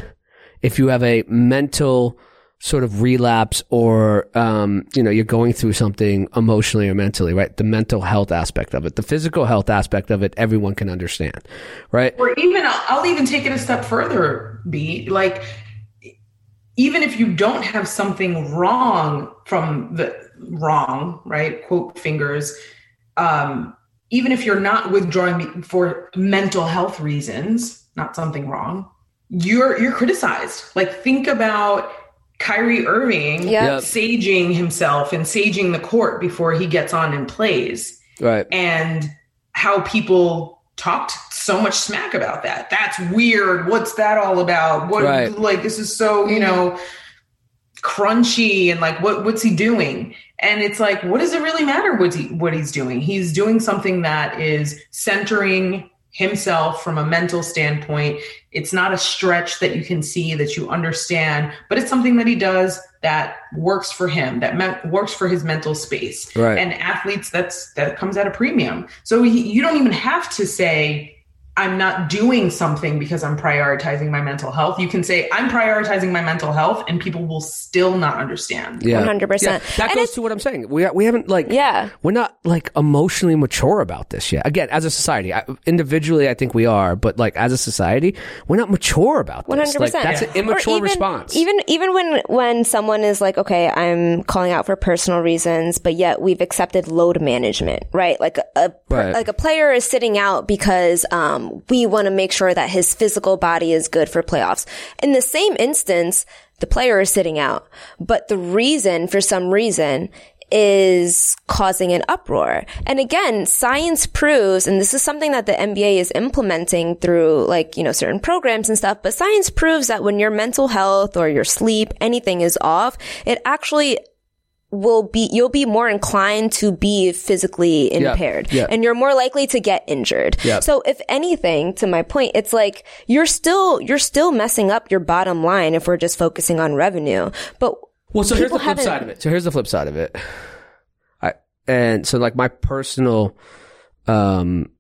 if you have a mental sort of relapse, or um, you know, you're going through something emotionally or mentally, right? The mental health aspect of it, the physical health aspect of it, everyone can understand, right? Or even, I'll, I'll even take it a step further, B, like, even if you don't have something wrong from the wrong, right? Quote fingers. Um, even if you're not withdrawing for mental health reasons, not something wrong, you're, you're criticized. Like, think about Kyrie Irving yep. saging himself and saging the court before he gets on and plays. Right. And how people talked so much smack about that. That's weird. What's that all about? What right. like, this is so, you know, crunchy, and like, what, what's he doing? And it's like, what does it really matter what he, what he's doing? He's doing something that is centering himself from a mental standpoint. It's not a stretch that you can see, that you understand, but it's something that he does that works for him, that me- works for his mental space. Right. And athletes, that's that comes at a premium. So he, you don't even have to say, I'm not doing something because I'm prioritizing my mental health. You can say, I'm prioritizing my mental health, and people will still not understand. Yeah. one hundred percent. Yeah. That and goes to what I'm saying. We we haven't, like, yeah. we're not, like, emotionally mature about this yet. Again, as a society, I, individually, I think we are, but, like, as a society, we're not mature about this. one hundred percent. Like, that's yeah. an immature or even, response. Even even when, when someone is like, okay, I'm calling out for personal reasons, but yet we've accepted load management, right? Like, a, right. like a player is sitting out because, um, we want to make sure that his physical body is good for playoffs. In the same instance, the player is sitting out, but the reason, for some reason, is causing an uproar. And again, science proves, and this is something that the N B A is implementing through, like, you know, certain programs and stuff, but science proves that when your mental health or your sleep, anything is off, it actually will be, you'll be more inclined to be physically impaired, yeah, yeah. and you're more likely to get injured. Yeah. So if anything, to my point, it's like you're still, you're still messing up your bottom line if we're just focusing on revenue. But well, so here's the flip side of it. So here's the flip side of it. I, and so like my personal, um,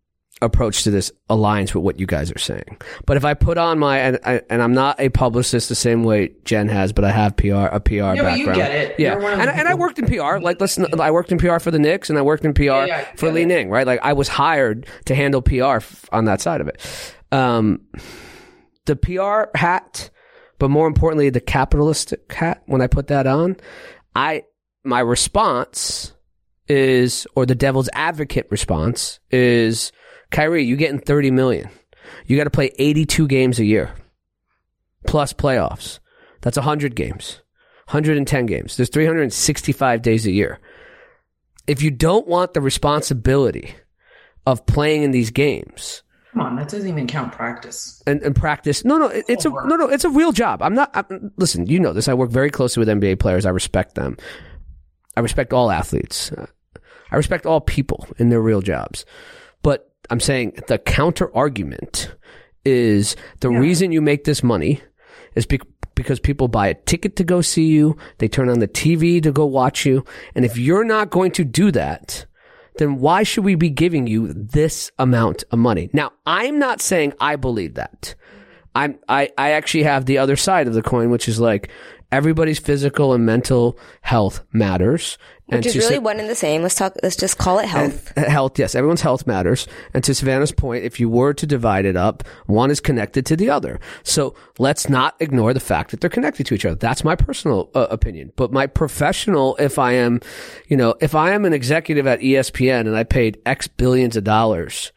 approach to this aligns with what you guys are saying. But if I put on my, and, I, and I'm not a publicist the same way Jen has, but I have P R, a P R yeah, background. You get it. Yeah. And I, and I worked in P R. Like, listen, I worked in P R for the Knicks and I worked in P R yeah, yeah, for Li-Ning, right? Like, I was hired to handle P R on that side of it. Um, the P R hat, but more importantly, the capitalistic hat, when I put that on, I, my response is, or the devil's advocate response is, Kyrie, you're getting thirty million dollars. You got to play eighty-two games a year, plus playoffs. That's one hundred games, one hundred ten games. There's three hundred sixty-five days a year. If you don't want the responsibility of playing in these games, come on, that doesn't even count practice. And, and practice, no, no, it, it's a no, no, it's a real job. I'm not. I'm, listen, you know this. I work very closely with N B A players. I respect them. I respect all athletes. I respect all people in their real jobs, but I'm saying the counter argument is the yeah. reason you make this money is be- because people buy a ticket to go see you. They turn on the T V to go watch you. And if you're not going to do that, then why should we be giving you this amount of money? Now, I'm not saying I believe that. I'm, I, I actually have the other side of the coin, which is like everybody's physical and mental health matters. Which and is really sa- one and the same. Let's talk, let's just call it health. And, uh, health, yes. Everyone's health matters. And to Savannah's point, if you were to divide it up, one is connected to the other. So let's not ignore the fact that they're connected to each other. That's my personal uh, opinion. But my professional, if I am, you know, if I am an executive at E S P N and I paid X billions of dollars,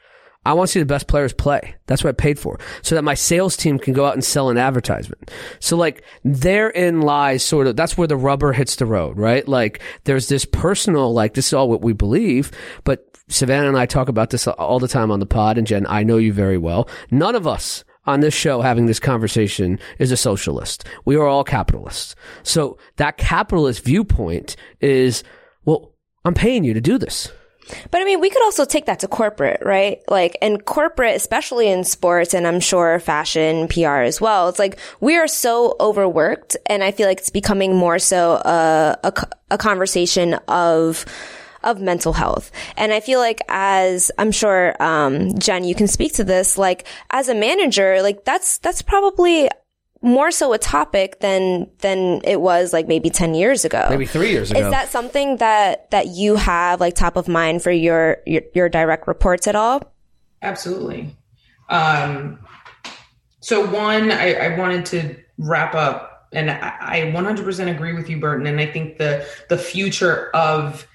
I want to see the best players play. That's what I paid for, so that my sales team can go out and sell an advertisement. So like therein lies sort of, that's where the rubber hits the road, right? Like there's this personal, like this is all what we believe, but Savannah and I talk about this all the time on the pod, and Jen, I know you very well. None of us on this show having this conversation is a socialist. We are all capitalists. So that capitalist viewpoint is, well, I'm paying you to do this. But I mean, we could also take that to corporate, right? Like, and corporate, especially in sports, and I'm sure fashion, P R as well. It's like we are so overworked, and I feel like it's becoming more so a a, a conversation of of mental health. And I feel like, as I'm sure, um, Jen, you can speak to this. Like, as a manager, like that's that's probably more so a topic than than it was like maybe ten years ago. Maybe three years ago. Is that something that that you have like top of mind for your your, your direct reports at all? Absolutely. Um, so one, I, I wanted to wrap up, and I, I one hundred percent agree with you, Burton. And I think the the future of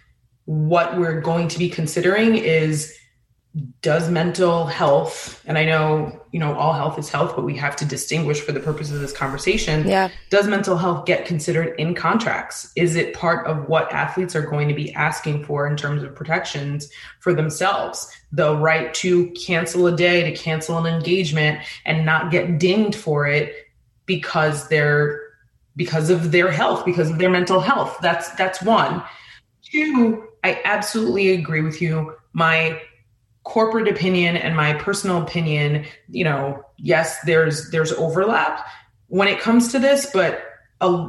what we're going to be considering is, does mental health, and I know, you know, all health is health, but we have to distinguish for the purposes of this conversation. Yeah. Does mental health get considered in contracts? Is it part of what athletes are going to be asking for in terms of protections for themselves? The right to cancel a day, to cancel an engagement and not get dinged for it because they're, because of their health, because of their mental health. That's, that's one. Two, I absolutely agree with you. My corporate opinion and my personal opinion, you know, yes, there's, there's overlap when it comes to this, but a,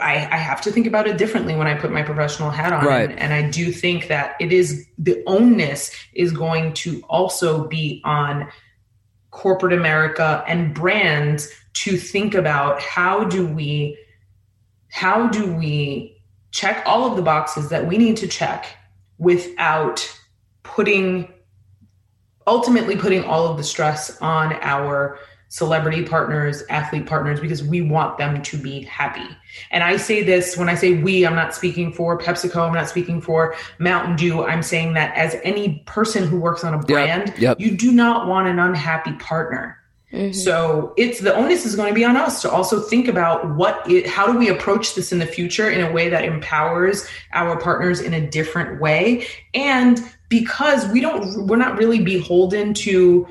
I, I have to think about it differently when I put my professional hat on. Right. And, and I do think that it is, the onus is going to also be on corporate America and brands to think about how do we, how do we check all of the boxes that we need to check without putting ultimately putting all of the stress on our celebrity partners, athlete partners, because we want them to be happy. And I say this, when I say we, I'm not speaking for PepsiCo, I'm not speaking for Mountain Dew. I'm saying that as any person who works on a brand, yep, yep. you do not want an unhappy partner. Mm-hmm. So it's, the onus is going to be on us to also think about what it, how do we approach this in the future in a way that empowers our partners in a different way. And because we don't, we're not really beholden to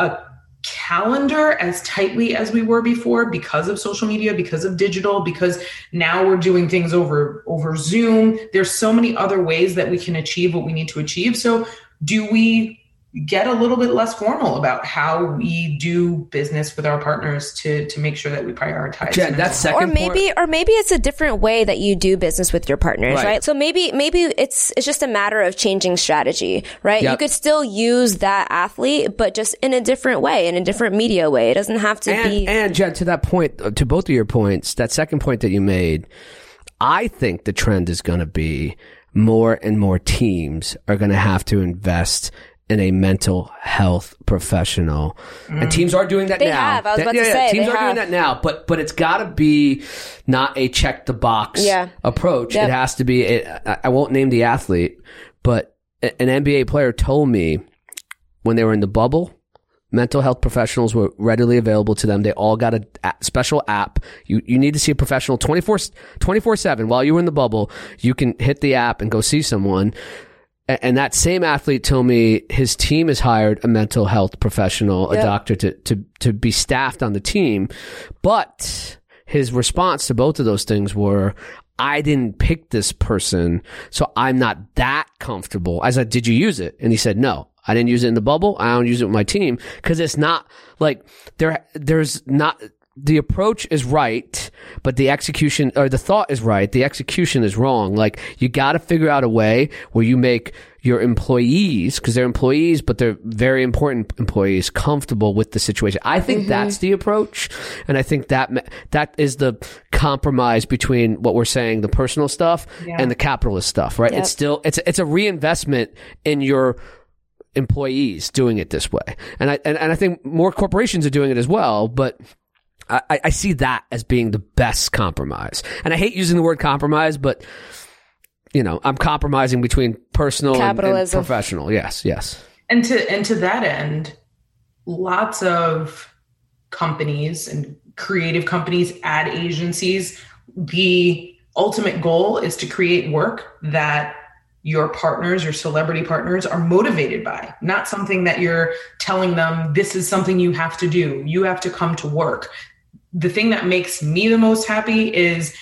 a calendar as tightly as we were before because of social media, because of digital, because now we're doing things over, over Zoom. There's so many other ways that we can achieve what we need to achieve. So do we get a little bit less formal about how we do business with our partners to to make sure that we prioritize. Yeah, that's second. Or maybe, part. or maybe it's a different way that you do business with your partners, right? right? So maybe, maybe it's it's just a matter of changing strategy, right? Yep. You could still use that athlete, but just in a different way, in a different media way. It doesn't have to and, be. And Jen, to that point, to both of your points, that second point that you made, I think the trend is going to be more and more teams are going to have to invest in a mental health professional. Mm. And teams are doing that they now. They have. I was that, about yeah, to say. Teams are have. doing that now. But but it's got to be not a check the box yeah. approach. Yep. It has to be, a, I won't name the athlete, but an N B A player told me when they were in the bubble, mental health professionals were readily available to them. They all got a special app. You you need to see a professional twenty-four seven. While you were in the bubble, you can hit the app and go see someone. And that same athlete told me his team has hired a mental health professional, yep. a doctor, to, to, to be staffed on the team. But his response to both of those things were, I didn't pick this person, so I'm not that comfortable. I said, did you use it? And he said, no, I didn't use it in the bubble. I don't use it with my team because it's not like there, there's not. The approach is right, but the execution or the thought is right. The execution is wrong. Like you got to figure out a way where you make your employees, because they're employees, but they're very important employees, comfortable with the situation. I think mm-hmm. that's the approach. And I think that that is the compromise between what we're saying, the personal stuff yeah. and the capitalist stuff, right? Yep. It's still, it's, it's a reinvestment in your employees doing it this way. And I, and, and I think more corporations are doing it as well, but I, I see that as being the best compromise. And I hate using the word compromise, but, you know, I'm compromising between personal and, and professional. Yes, yes. And to and to that end, lots of companies and creative companies, ad agencies, the ultimate goal is to create work that your partners, your celebrity partners are motivated by, not something that you're telling them, this is something you have to do. You have to come to work. The thing that makes me the most happy is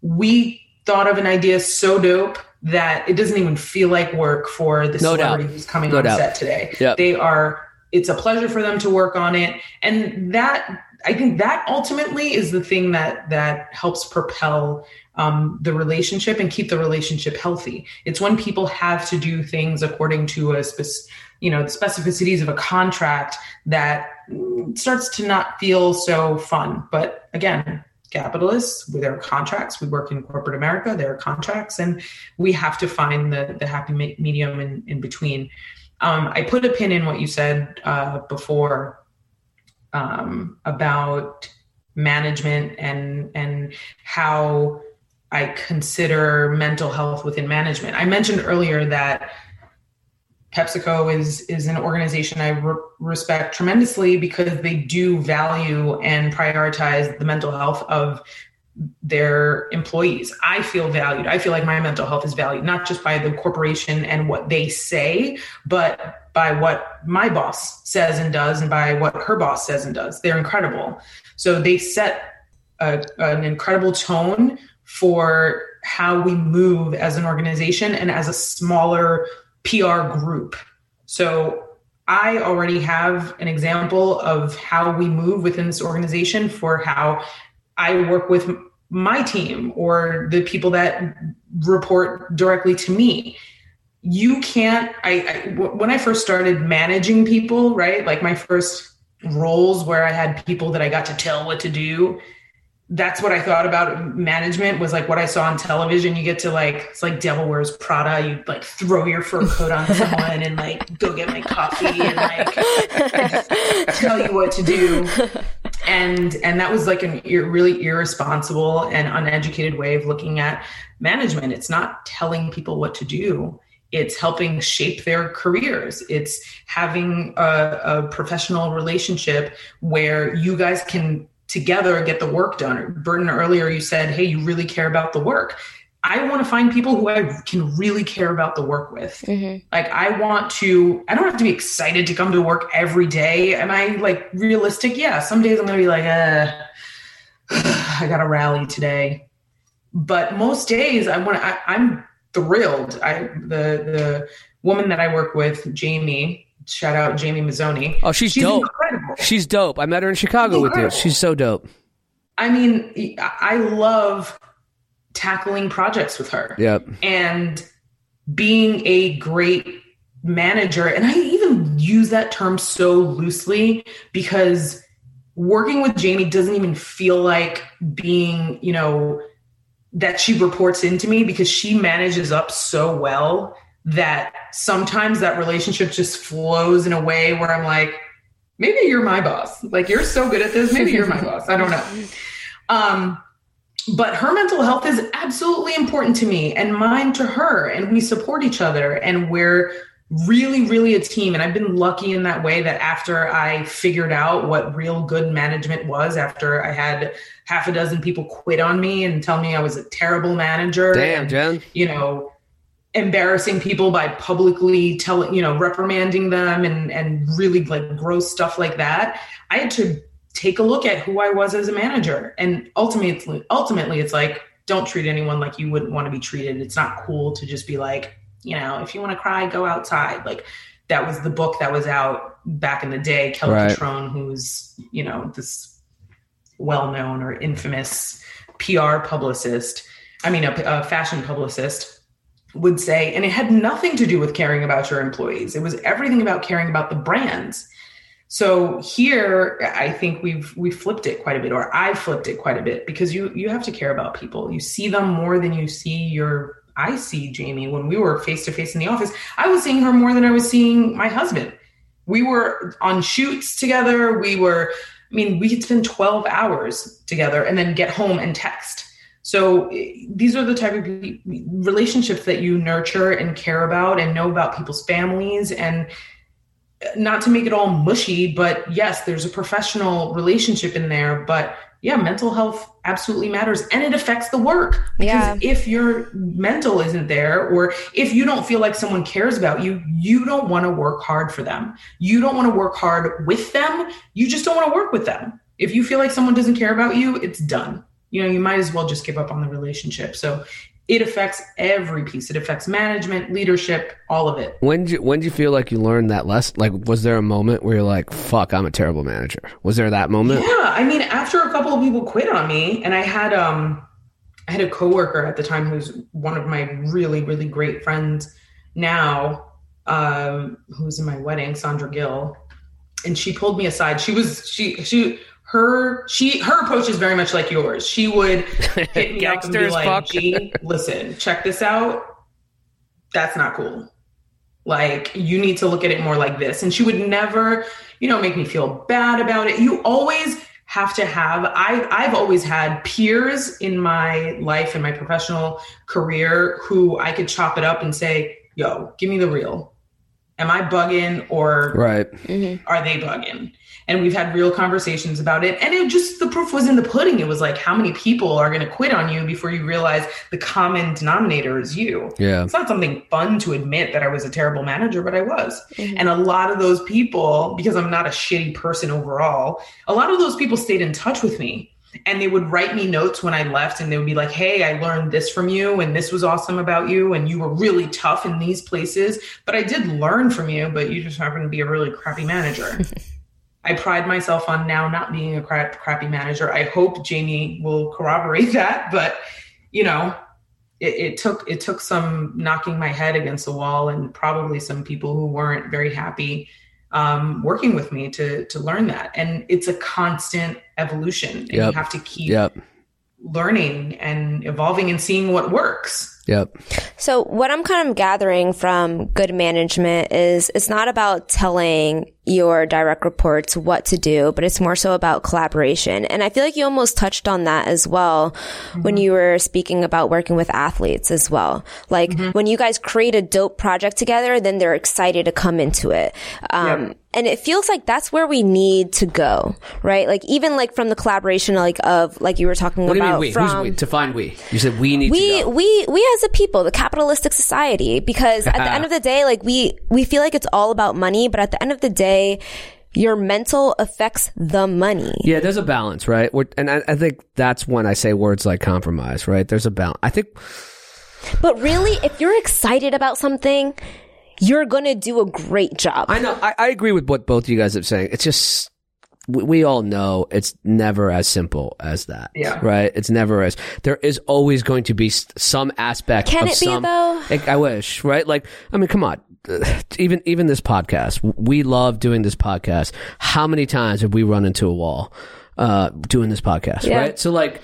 we thought of an idea so dope that it doesn't even feel like work for the no celebrity doubt. who's coming no on doubt. set today. Yep. They are, it's a pleasure for them to work on it. And that, I think that ultimately is the thing that, that helps propel um, the relationship and keep the relationship healthy. It's when people have to do things according to a specific, you know, the specificities of a contract that starts to not feel so fun. But again, capitalists, with their contracts, we work in corporate America, there are contracts, and we have to find the, the happy medium in, in between. Um, I put a pin in what you said uh, before um, about management and, and how I consider mental health within management. I mentioned earlier that PepsiCo is is an organization I re- respect tremendously because they do value and prioritize the mental health of their employees. I feel valued. I feel like my mental health is valued, not just by the corporation and what they say, but by what my boss says and does and by what her boss says and does. They're incredible. So they set a, an incredible tone for how we move as an organization and as a smaller P R group. So I already have an example of how we move within this organization for how I work with my team or the people that report directly to me. You can't, I, I when I first started managing people, right? Like my first roles where I had people that I got to tell what to do, that's what I thought about management, was like what I saw on television. You get to like, it's like Devil Wears Prada. You like throw your fur coat on someone and like, go get my coffee and like tell you what to do. And, and that was like a ir- really irresponsible and uneducated way of looking at management. It's not telling people what to do. It's helping shape their careers. It's having a, a professional relationship where you guys can together get the work done. Burton, earlier you said, hey, you really care about the work. I want to find people who I can really care about the work with. Mm-hmm. Like I want to, I don't have to be excited to come to work every day. Am I like realistic? Yeah. Some days I'm going to be like, uh, I got to rally today. But most days I want to, I'm thrilled. I, the, the woman that I work with, Jamie, shout out Jamie Mazzoni. Oh, she's, she's dope. Incredible. She's dope. I met her in Chicago with you. She's so dope. I mean, I love tackling projects with her. Yep. And being a great manager. And I even use that term so loosely because working with Jamie doesn't even feel like being, you know, that she reports into me, because she manages up so well that sometimes that relationship just flows in a way where I'm like, maybe you're my boss. Like, you're so good at this. Maybe you're my boss. I don't know. Um, But her mental health is absolutely important to me and mine to her. And we support each other and we're really, really a team. And I've been lucky in that way that after I figured out what real good management was, after I had half a dozen people quit on me and tell me I was a terrible manager. Damn, Jen. You know, embarrassing people by publicly telling, you know, reprimanding them and, and really like gross stuff like that. I had to take a look at who I was as a manager. And ultimately, ultimately it's like, don't treat anyone like you wouldn't want to be treated. It's not cool to just be like, you know, if you want to cry, go outside. Like that was the book that was out back in the day. Kelly right. Catrone, who's, you know, this well-known or infamous P R publicist, I mean, a, a fashion publicist would say, and it had nothing to do with caring about your employees. It was everything about caring about the brands. So here, I think we've we flipped it quite a bit, or I flipped it quite a bit, because you you have to care about people. You see them more than you see your. I see Jamie when we were face to face in the office. I was seeing her more than I was seeing my husband. We were on shoots together. We were, I mean, we could spend twelve hours together and then get home and text. So these are the type of relationships that you nurture and care about and know about people's families. And not to make it all mushy, but yes, there's a professional relationship in there, but yeah, mental health absolutely matters and it affects the work. Because yeah. if your mental isn't there, or if you don't feel like someone cares about you, you don't want to work hard for them. You don't want to work hard with them. You just don't want to work with them. If you feel like someone doesn't care about you, it's done. You know, you might as well just give up on the relationship. So it affects every piece. It affects management, leadership, all of it. When did you, when did you feel like you learned that lesson? Like, was there a moment where you're like, fuck, I'm a terrible manager? Was there that moment? Yeah. I mean, after a couple of people quit on me, and I had, um, I had a coworker at the time who's one of my really, really great friends now, um, who was in my wedding, Sandra Gill. And she pulled me aside. She was, she, she, Her she her approach is very much like yours. She would hit me up and be like, Gene, listen, check this out. That's not cool. Like, you need to look at it more like this. And she would never, you know, make me feel bad about it. You always have to have, I, I've always had peers in my life, in my professional career, who I could chop it up and say, yo, give me the real. Am I bugging or right. mm-hmm. are they bugging? And we've had real conversations about it. And it just, the proof was in the pudding. It was like, how many people are going to quit on you before you realize the common denominator is you? Yeah. It's not something fun to admit that I was a terrible manager, but I was. Mm-hmm. And a lot of those people, because I'm not a shitty person overall, a lot of those people stayed in touch with me. And they would write me notes when I left and they would be like, hey, I learned this from you and this was awesome about you and you were really tough in these places. But I did learn from you, but you just happened to be a really crappy manager. I pride myself on now not being a cra- crappy manager. I hope Jamie will corroborate that. But, you know, it, it took it took some knocking my head against the wall and probably some people who weren't very happy Um, working with me to to learn that. And it's a constant evolution. And yep. you have to keep yep. learning and evolving and seeing what works. Yep. So what I'm kind of gathering from good management is it's not about telling your direct reports what to do, but it's more so about collaboration. And I feel like you almost touched on that as well mm-hmm. when you were speaking about working with athletes as well. Like mm-hmm. when you guys create a dope project together, then they're excited to come into it. Um, yeah. And it feels like that's where we need to go, right? Like even like from the collaboration, like of like you were talking what about. What do you mean we? From, who's we? Define we. You said we need we, to go. We we as a people, the capitalistic society, because at the end of the day, like we we feel like it's all about money, but at the end of the day, your mental affects the money. Yeah, there's a balance, right? We're, and I, I think that's when I say words like compromise, right? There's a balance. I think. But really, if you're excited about something, you're going to do a great job. I know. I, I agree with what both of you guys are saying. It's just, we, we all know it's never as simple as that. Yeah. Right? It's never as, there is always going to be some aspect Can of it some, be though? It, I wish, right? Like, I mean, come on. Even, even this podcast, we love doing this podcast. How many times have we run into a wall, uh, doing this podcast? Yeah. Right? So like,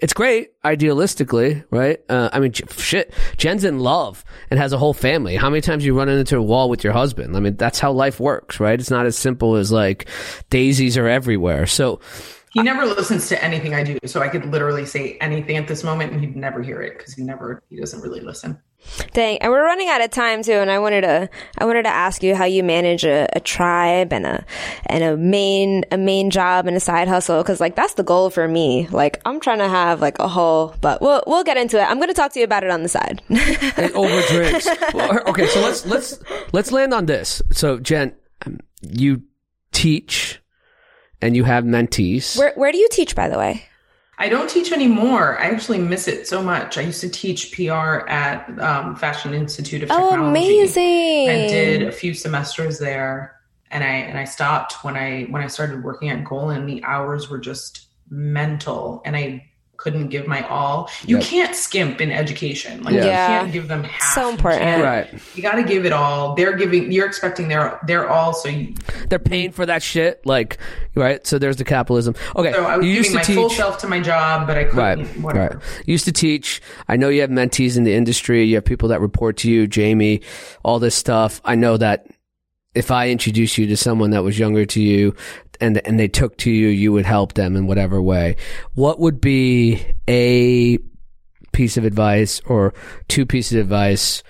it's great, idealistically, right? Uh, I mean, shit, Jen's in love and has a whole family. How many times you run into a wall with your husband? I mean, that's how life works, right? It's not as simple as like daisies are everywhere. So he never I, listens to anything I do. So I could literally say anything at this moment and he'd never hear it because he never, he doesn't really listen. Dang. And we're running out of time too. And I wanted to, I wanted to ask you how you manage a, a tribe and a, and a main, a main job and a side hustle. Cause like, that's the goal for me. Like, I'm trying to have like a whole, but we'll, we'll get into it. I'm going to talk to you about it on the side. And over drinks. Well, okay. So let's, let's, let's land on this. So Jen, you teach and you have mentees. Where, where do you teach, by the way? I don't teach anymore. I actually miss it so much. I used to teach P R at um, Fashion Institute of Technology. Oh, amazing! I did a few semesters there, and I and I stopped when I when I started working at Golin. The hours were just mental, and I couldn't give my all. You yep. can't skimp in education. Like yeah. you can't give them half. So important, you right? You got to give it all. They're giving. You're expecting their their all. So you, they're paying for that shit. Like right. So there's the capitalism. Okay. So I was you giving used to my teach, full self to my job, but I couldn't. Right. Whatever. Right. You used to teach. I know you have mentees in the industry. You have people that report to you, Jamie. All this stuff. I know that if I introduce you to someone that was younger to you, and and they took to you, you would help them in whatever way. What would be a piece of advice or two pieces of advice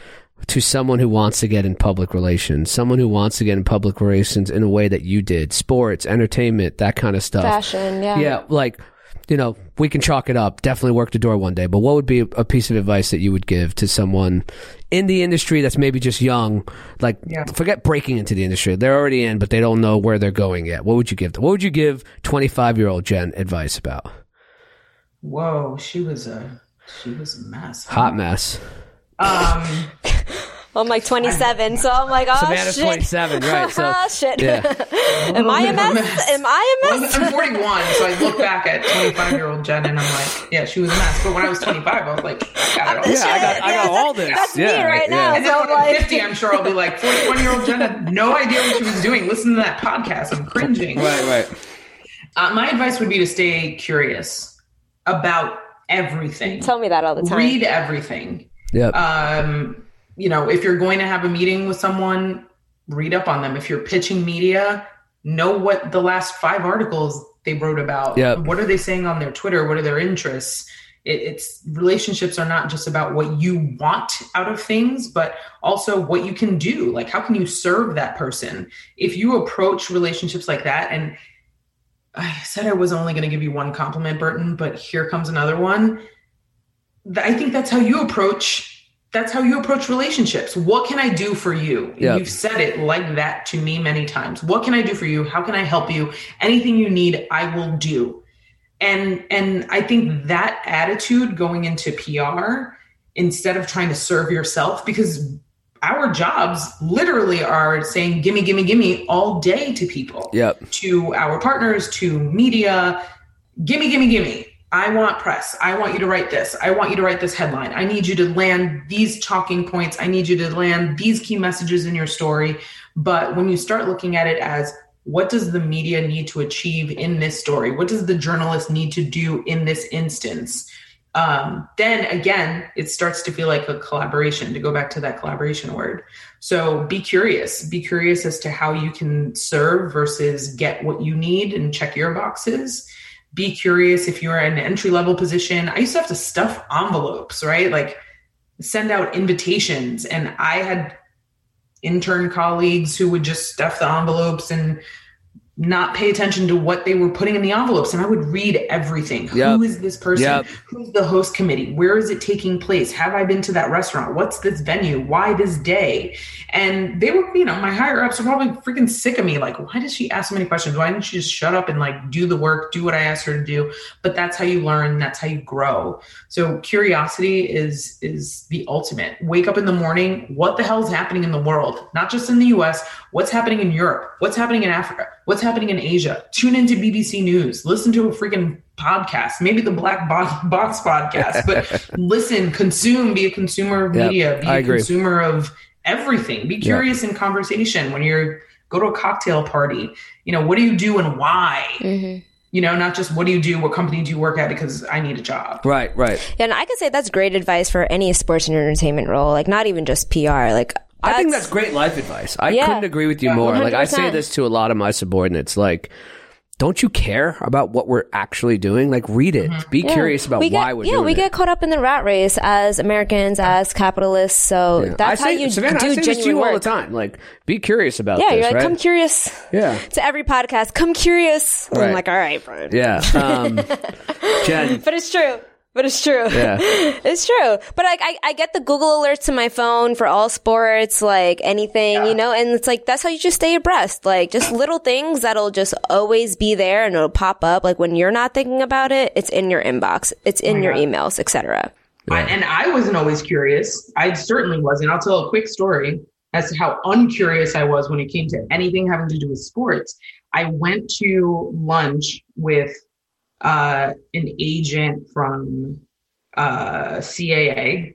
to someone who wants to get in public relations, someone who wants to get in public relations in a way that you did, sports, entertainment, that kind of stuff. Fashion, yeah. Yeah, like, you know, we can chalk it up, definitely work the door one day, but what would be a piece of advice that you would give to someone in the industry that's maybe just young, like yeah. forget breaking into the industry. They're already in, but they don't know where they're going yet. What would you give them? What would you give twenty-five-year-old Jen advice about? Whoa, she was a, she was a mess. Huh? Hot mess. Um, I'm like twenty-seven, so I'm like, oh Savannah's shit. twenty-seven, right? So, oh shit. Yeah. Am I a mess? Am I a mess? Well, I'm forty-one, so I look back at twenty-five-year-old Jen, and I'm like, yeah, she was a mess. But when I was twenty-five, I was like, I got it all. Yeah, I got, I got all this. That's yeah. me right yeah. now. And so then when I'm like, fifty, I'm sure I'll be like, forty-one-year-old Jen had no idea what she was doing. Listen to that podcast. I'm cringing. Right, right. Uh, my advice would be to stay curious about everything. Tell me that all the time. Read everything. Yep. Um. You know, if you're going to have a meeting with someone, read up on them. If you're pitching media, know what the last five articles they wrote about. Yep. What are they saying on their Twitter? What are their interests? It, it's relationships are not just about what you want out of things, but also what you can do. Like, how can you serve that person? If you approach relationships like that, and I said I was only going to give you one compliment, Burton, but here comes another one. I think that's how you approach That's how you approach relationships. What can I do for you? Yep. You've said it like that to me many times. What can I do for you? How can I help you? Anything you need, I will do. And and I think that attitude going into P R, instead of trying to serve yourself, because our jobs literally are saying, gimme, gimme, gimme all day to people, yep. to our partners, to media, gimme, gimme, gimme. I want press. I want you to write this. I want you to write this headline. I need you to land these talking points. I need you to land these key messages in your story. But when you start looking at it as, what does the media need to achieve in this story? What does the journalist need to do in this instance? Um, then again, it starts to feel like a collaboration, to go back to that collaboration word. So be curious, be curious as to how you can serve versus get what you need and check your boxes. Be curious if you're in an entry level position. I used to have to stuff envelopes, right? Like send out invitations. And I had intern colleagues who would just stuff the envelopes and not pay attention to what they were putting in the envelopes. And I would read everything. Yep. Who is this person? Yep. Who's the host committee? Where is it taking place? Have I been to that restaurant? What's this venue? Why this day? And they were, you know, my higher ups were probably freaking sick of me. Like, why does she ask so many questions? Why didn't she just shut up and like do the work, do what I asked her to do? But that's how you learn. That's how you grow. So curiosity is, is the ultimate. Wake up in the morning. What the hell is happening in the world? Not just in the U S. What's happening in Europe? What's happening in Africa? What's happening in Asia? Tune into B B C News. Listen to a freaking podcast, maybe the Black Box Podcast, but listen, consume, be a consumer of media, yep, be I a agree. consumer of everything. Be curious yep. in conversation when you're go to a cocktail party. You know, what do you do and why? Mm-hmm. You know, not just what do you do, what company do you work at because I need a job. Right, right. Yeah, and I could say that's great advice for any sports and entertainment role, like not even just P R, like That's, I think that's great life advice. I yeah. couldn't agree with you yeah, more. one hundred percent. Like I say this to a lot of my subordinates, like, don't you care about what we're actually doing? Like read it. Mm-hmm. Be yeah. curious about we get, why we're yeah, doing we it. Yeah, we get caught up in the rat race as Americans, as capitalists. So yeah. that's I how say, you Savannah, do I say genuine this to you work all the time. Like be curious about yeah, this, Yeah, you're like, right? come curious yeah. to every podcast. Come curious. Right. I'm like, all right, Brian. Yeah. Um, Jen. But it's true. But it's true. Yeah. It's true. But I, I I get the Google alerts to my phone for all sports, like anything, yeah. you know, and it's like, that's how you just stay abreast. Like just little things that'll just always be there and it'll pop up. Like when you're not thinking about it, it's in your inbox. It's in oh your God. emails, et cetera. Yeah. I, and I wasn't always curious. I certainly wasn't. I'll tell a quick story as to how uncurious I was when it came to anything having to do with sports. I went to lunch with Uh, an agent from uh, C A A,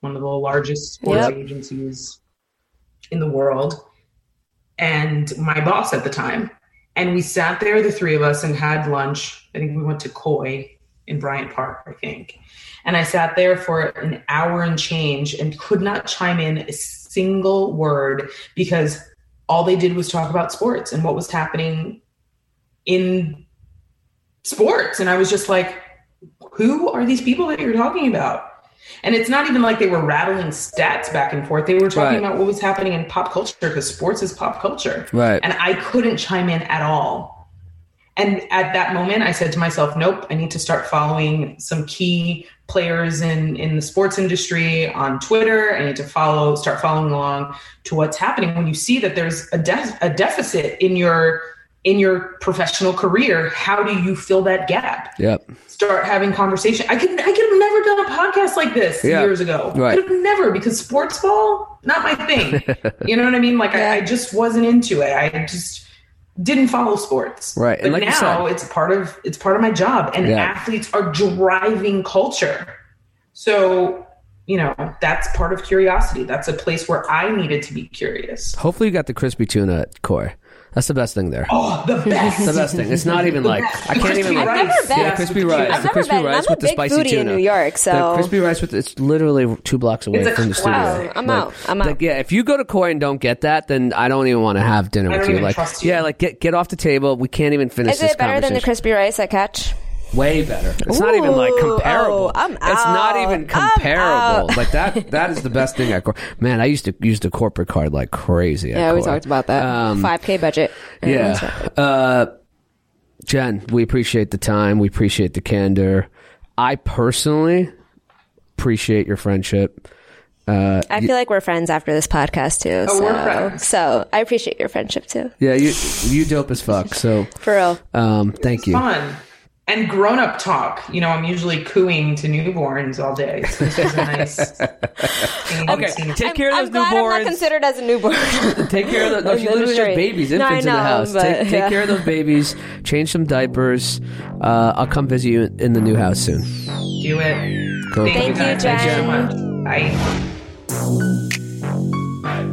one of the largest sports yep. agencies in the world, and my boss at the time. And we sat there, the three of us, and had lunch. I think we went to Coy in Bryant Park, I think. And I sat there for an hour and change and could not chime in a single word because all they did was talk about sports and what was happening in sports. And I was just like, who are these people that you're talking about? And it's not even like they were rattling stats back and forth. They were talking right. about what was happening in pop culture because sports is pop culture. Right. And I couldn't chime in at all. And at that moment, I said to myself, nope, I need to start following some key players in, in the sports industry on Twitter. I need to follow, start following along to what's happening. When you see that there's a, def- a deficit in your in your professional career, how do you fill that gap? Yep. Start having conversation. I could, I could have never done a podcast like this yep. years ago. Right. I could have never, because sports ball, not my thing. You know what I mean? Like yeah. I, I just wasn't into it. I just didn't follow sports. Right. But and like now it's part of, it's part of my job, and yeah. athletes are driving culture. So, you know, that's part of curiosity. That's a place where I needed to be curious. Hopefully you got the crispy tuna at Core. That's the best thing there. Oh, the best. the best thing. It's not even the like, best. I can't even like, I've never been. Yeah, crispy rice. I've the crispy been. rice I'm with the spicy tuna. I'm a big foodie in New York, so. The crispy rice with, it's literally two blocks away it's from a, the studio. Wow, I'm like, out. I'm out. Like, yeah, if you go to Coy and don't get that, then I don't even want to have dinner I with don't you. Even like, trust you. Yeah, like get, get off the table. We can't even finish Is this conversation. Is it better than the crispy rice at Catch? Way better. It's Ooh, not even like comparable. Oh, I'm out. It's not even comparable. Like that. That is the best thing at Core. Man, I used to use the corporate card like crazy. At yeah, Core. We talked about that. Um, five K budget. Yeah. Uh, Jen, we appreciate the time. We appreciate the candor. I personally appreciate your friendship. Uh, I feel like we're friends after this podcast too. Oh, so, we're friends. So I appreciate your friendship too. Yeah, you you dope as fuck. So for real. Um, thank you. Fun. And grown-up talk. You know, I'm usually cooing to newborns all day. So this is a nice thing. Okay, take I'm, care of those I'm newborns. I'm not considered as a newborn. Take care of those. No, she literally has babies, infants no, know, in the house. But, take, take yeah. care of those babies. Change some diapers. Uh, I'll come visit you in the new house soon. Do it. Cool. Thank, Thank you, Jen. So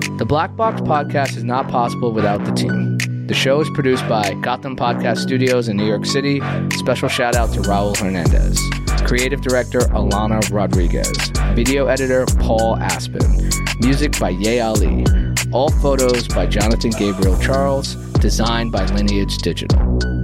Bye. The Black Box Podcast is not possible without the team. The show is produced by Gotham Podcast Studios in New York City. Special shout out to Raul Hernandez. Creative Director Alana Rodriguez. Video Editor Paul Aspen. Music by Ye Ali. All photos by Jonathan Gabriel Charles. Designed by Lineage Digital.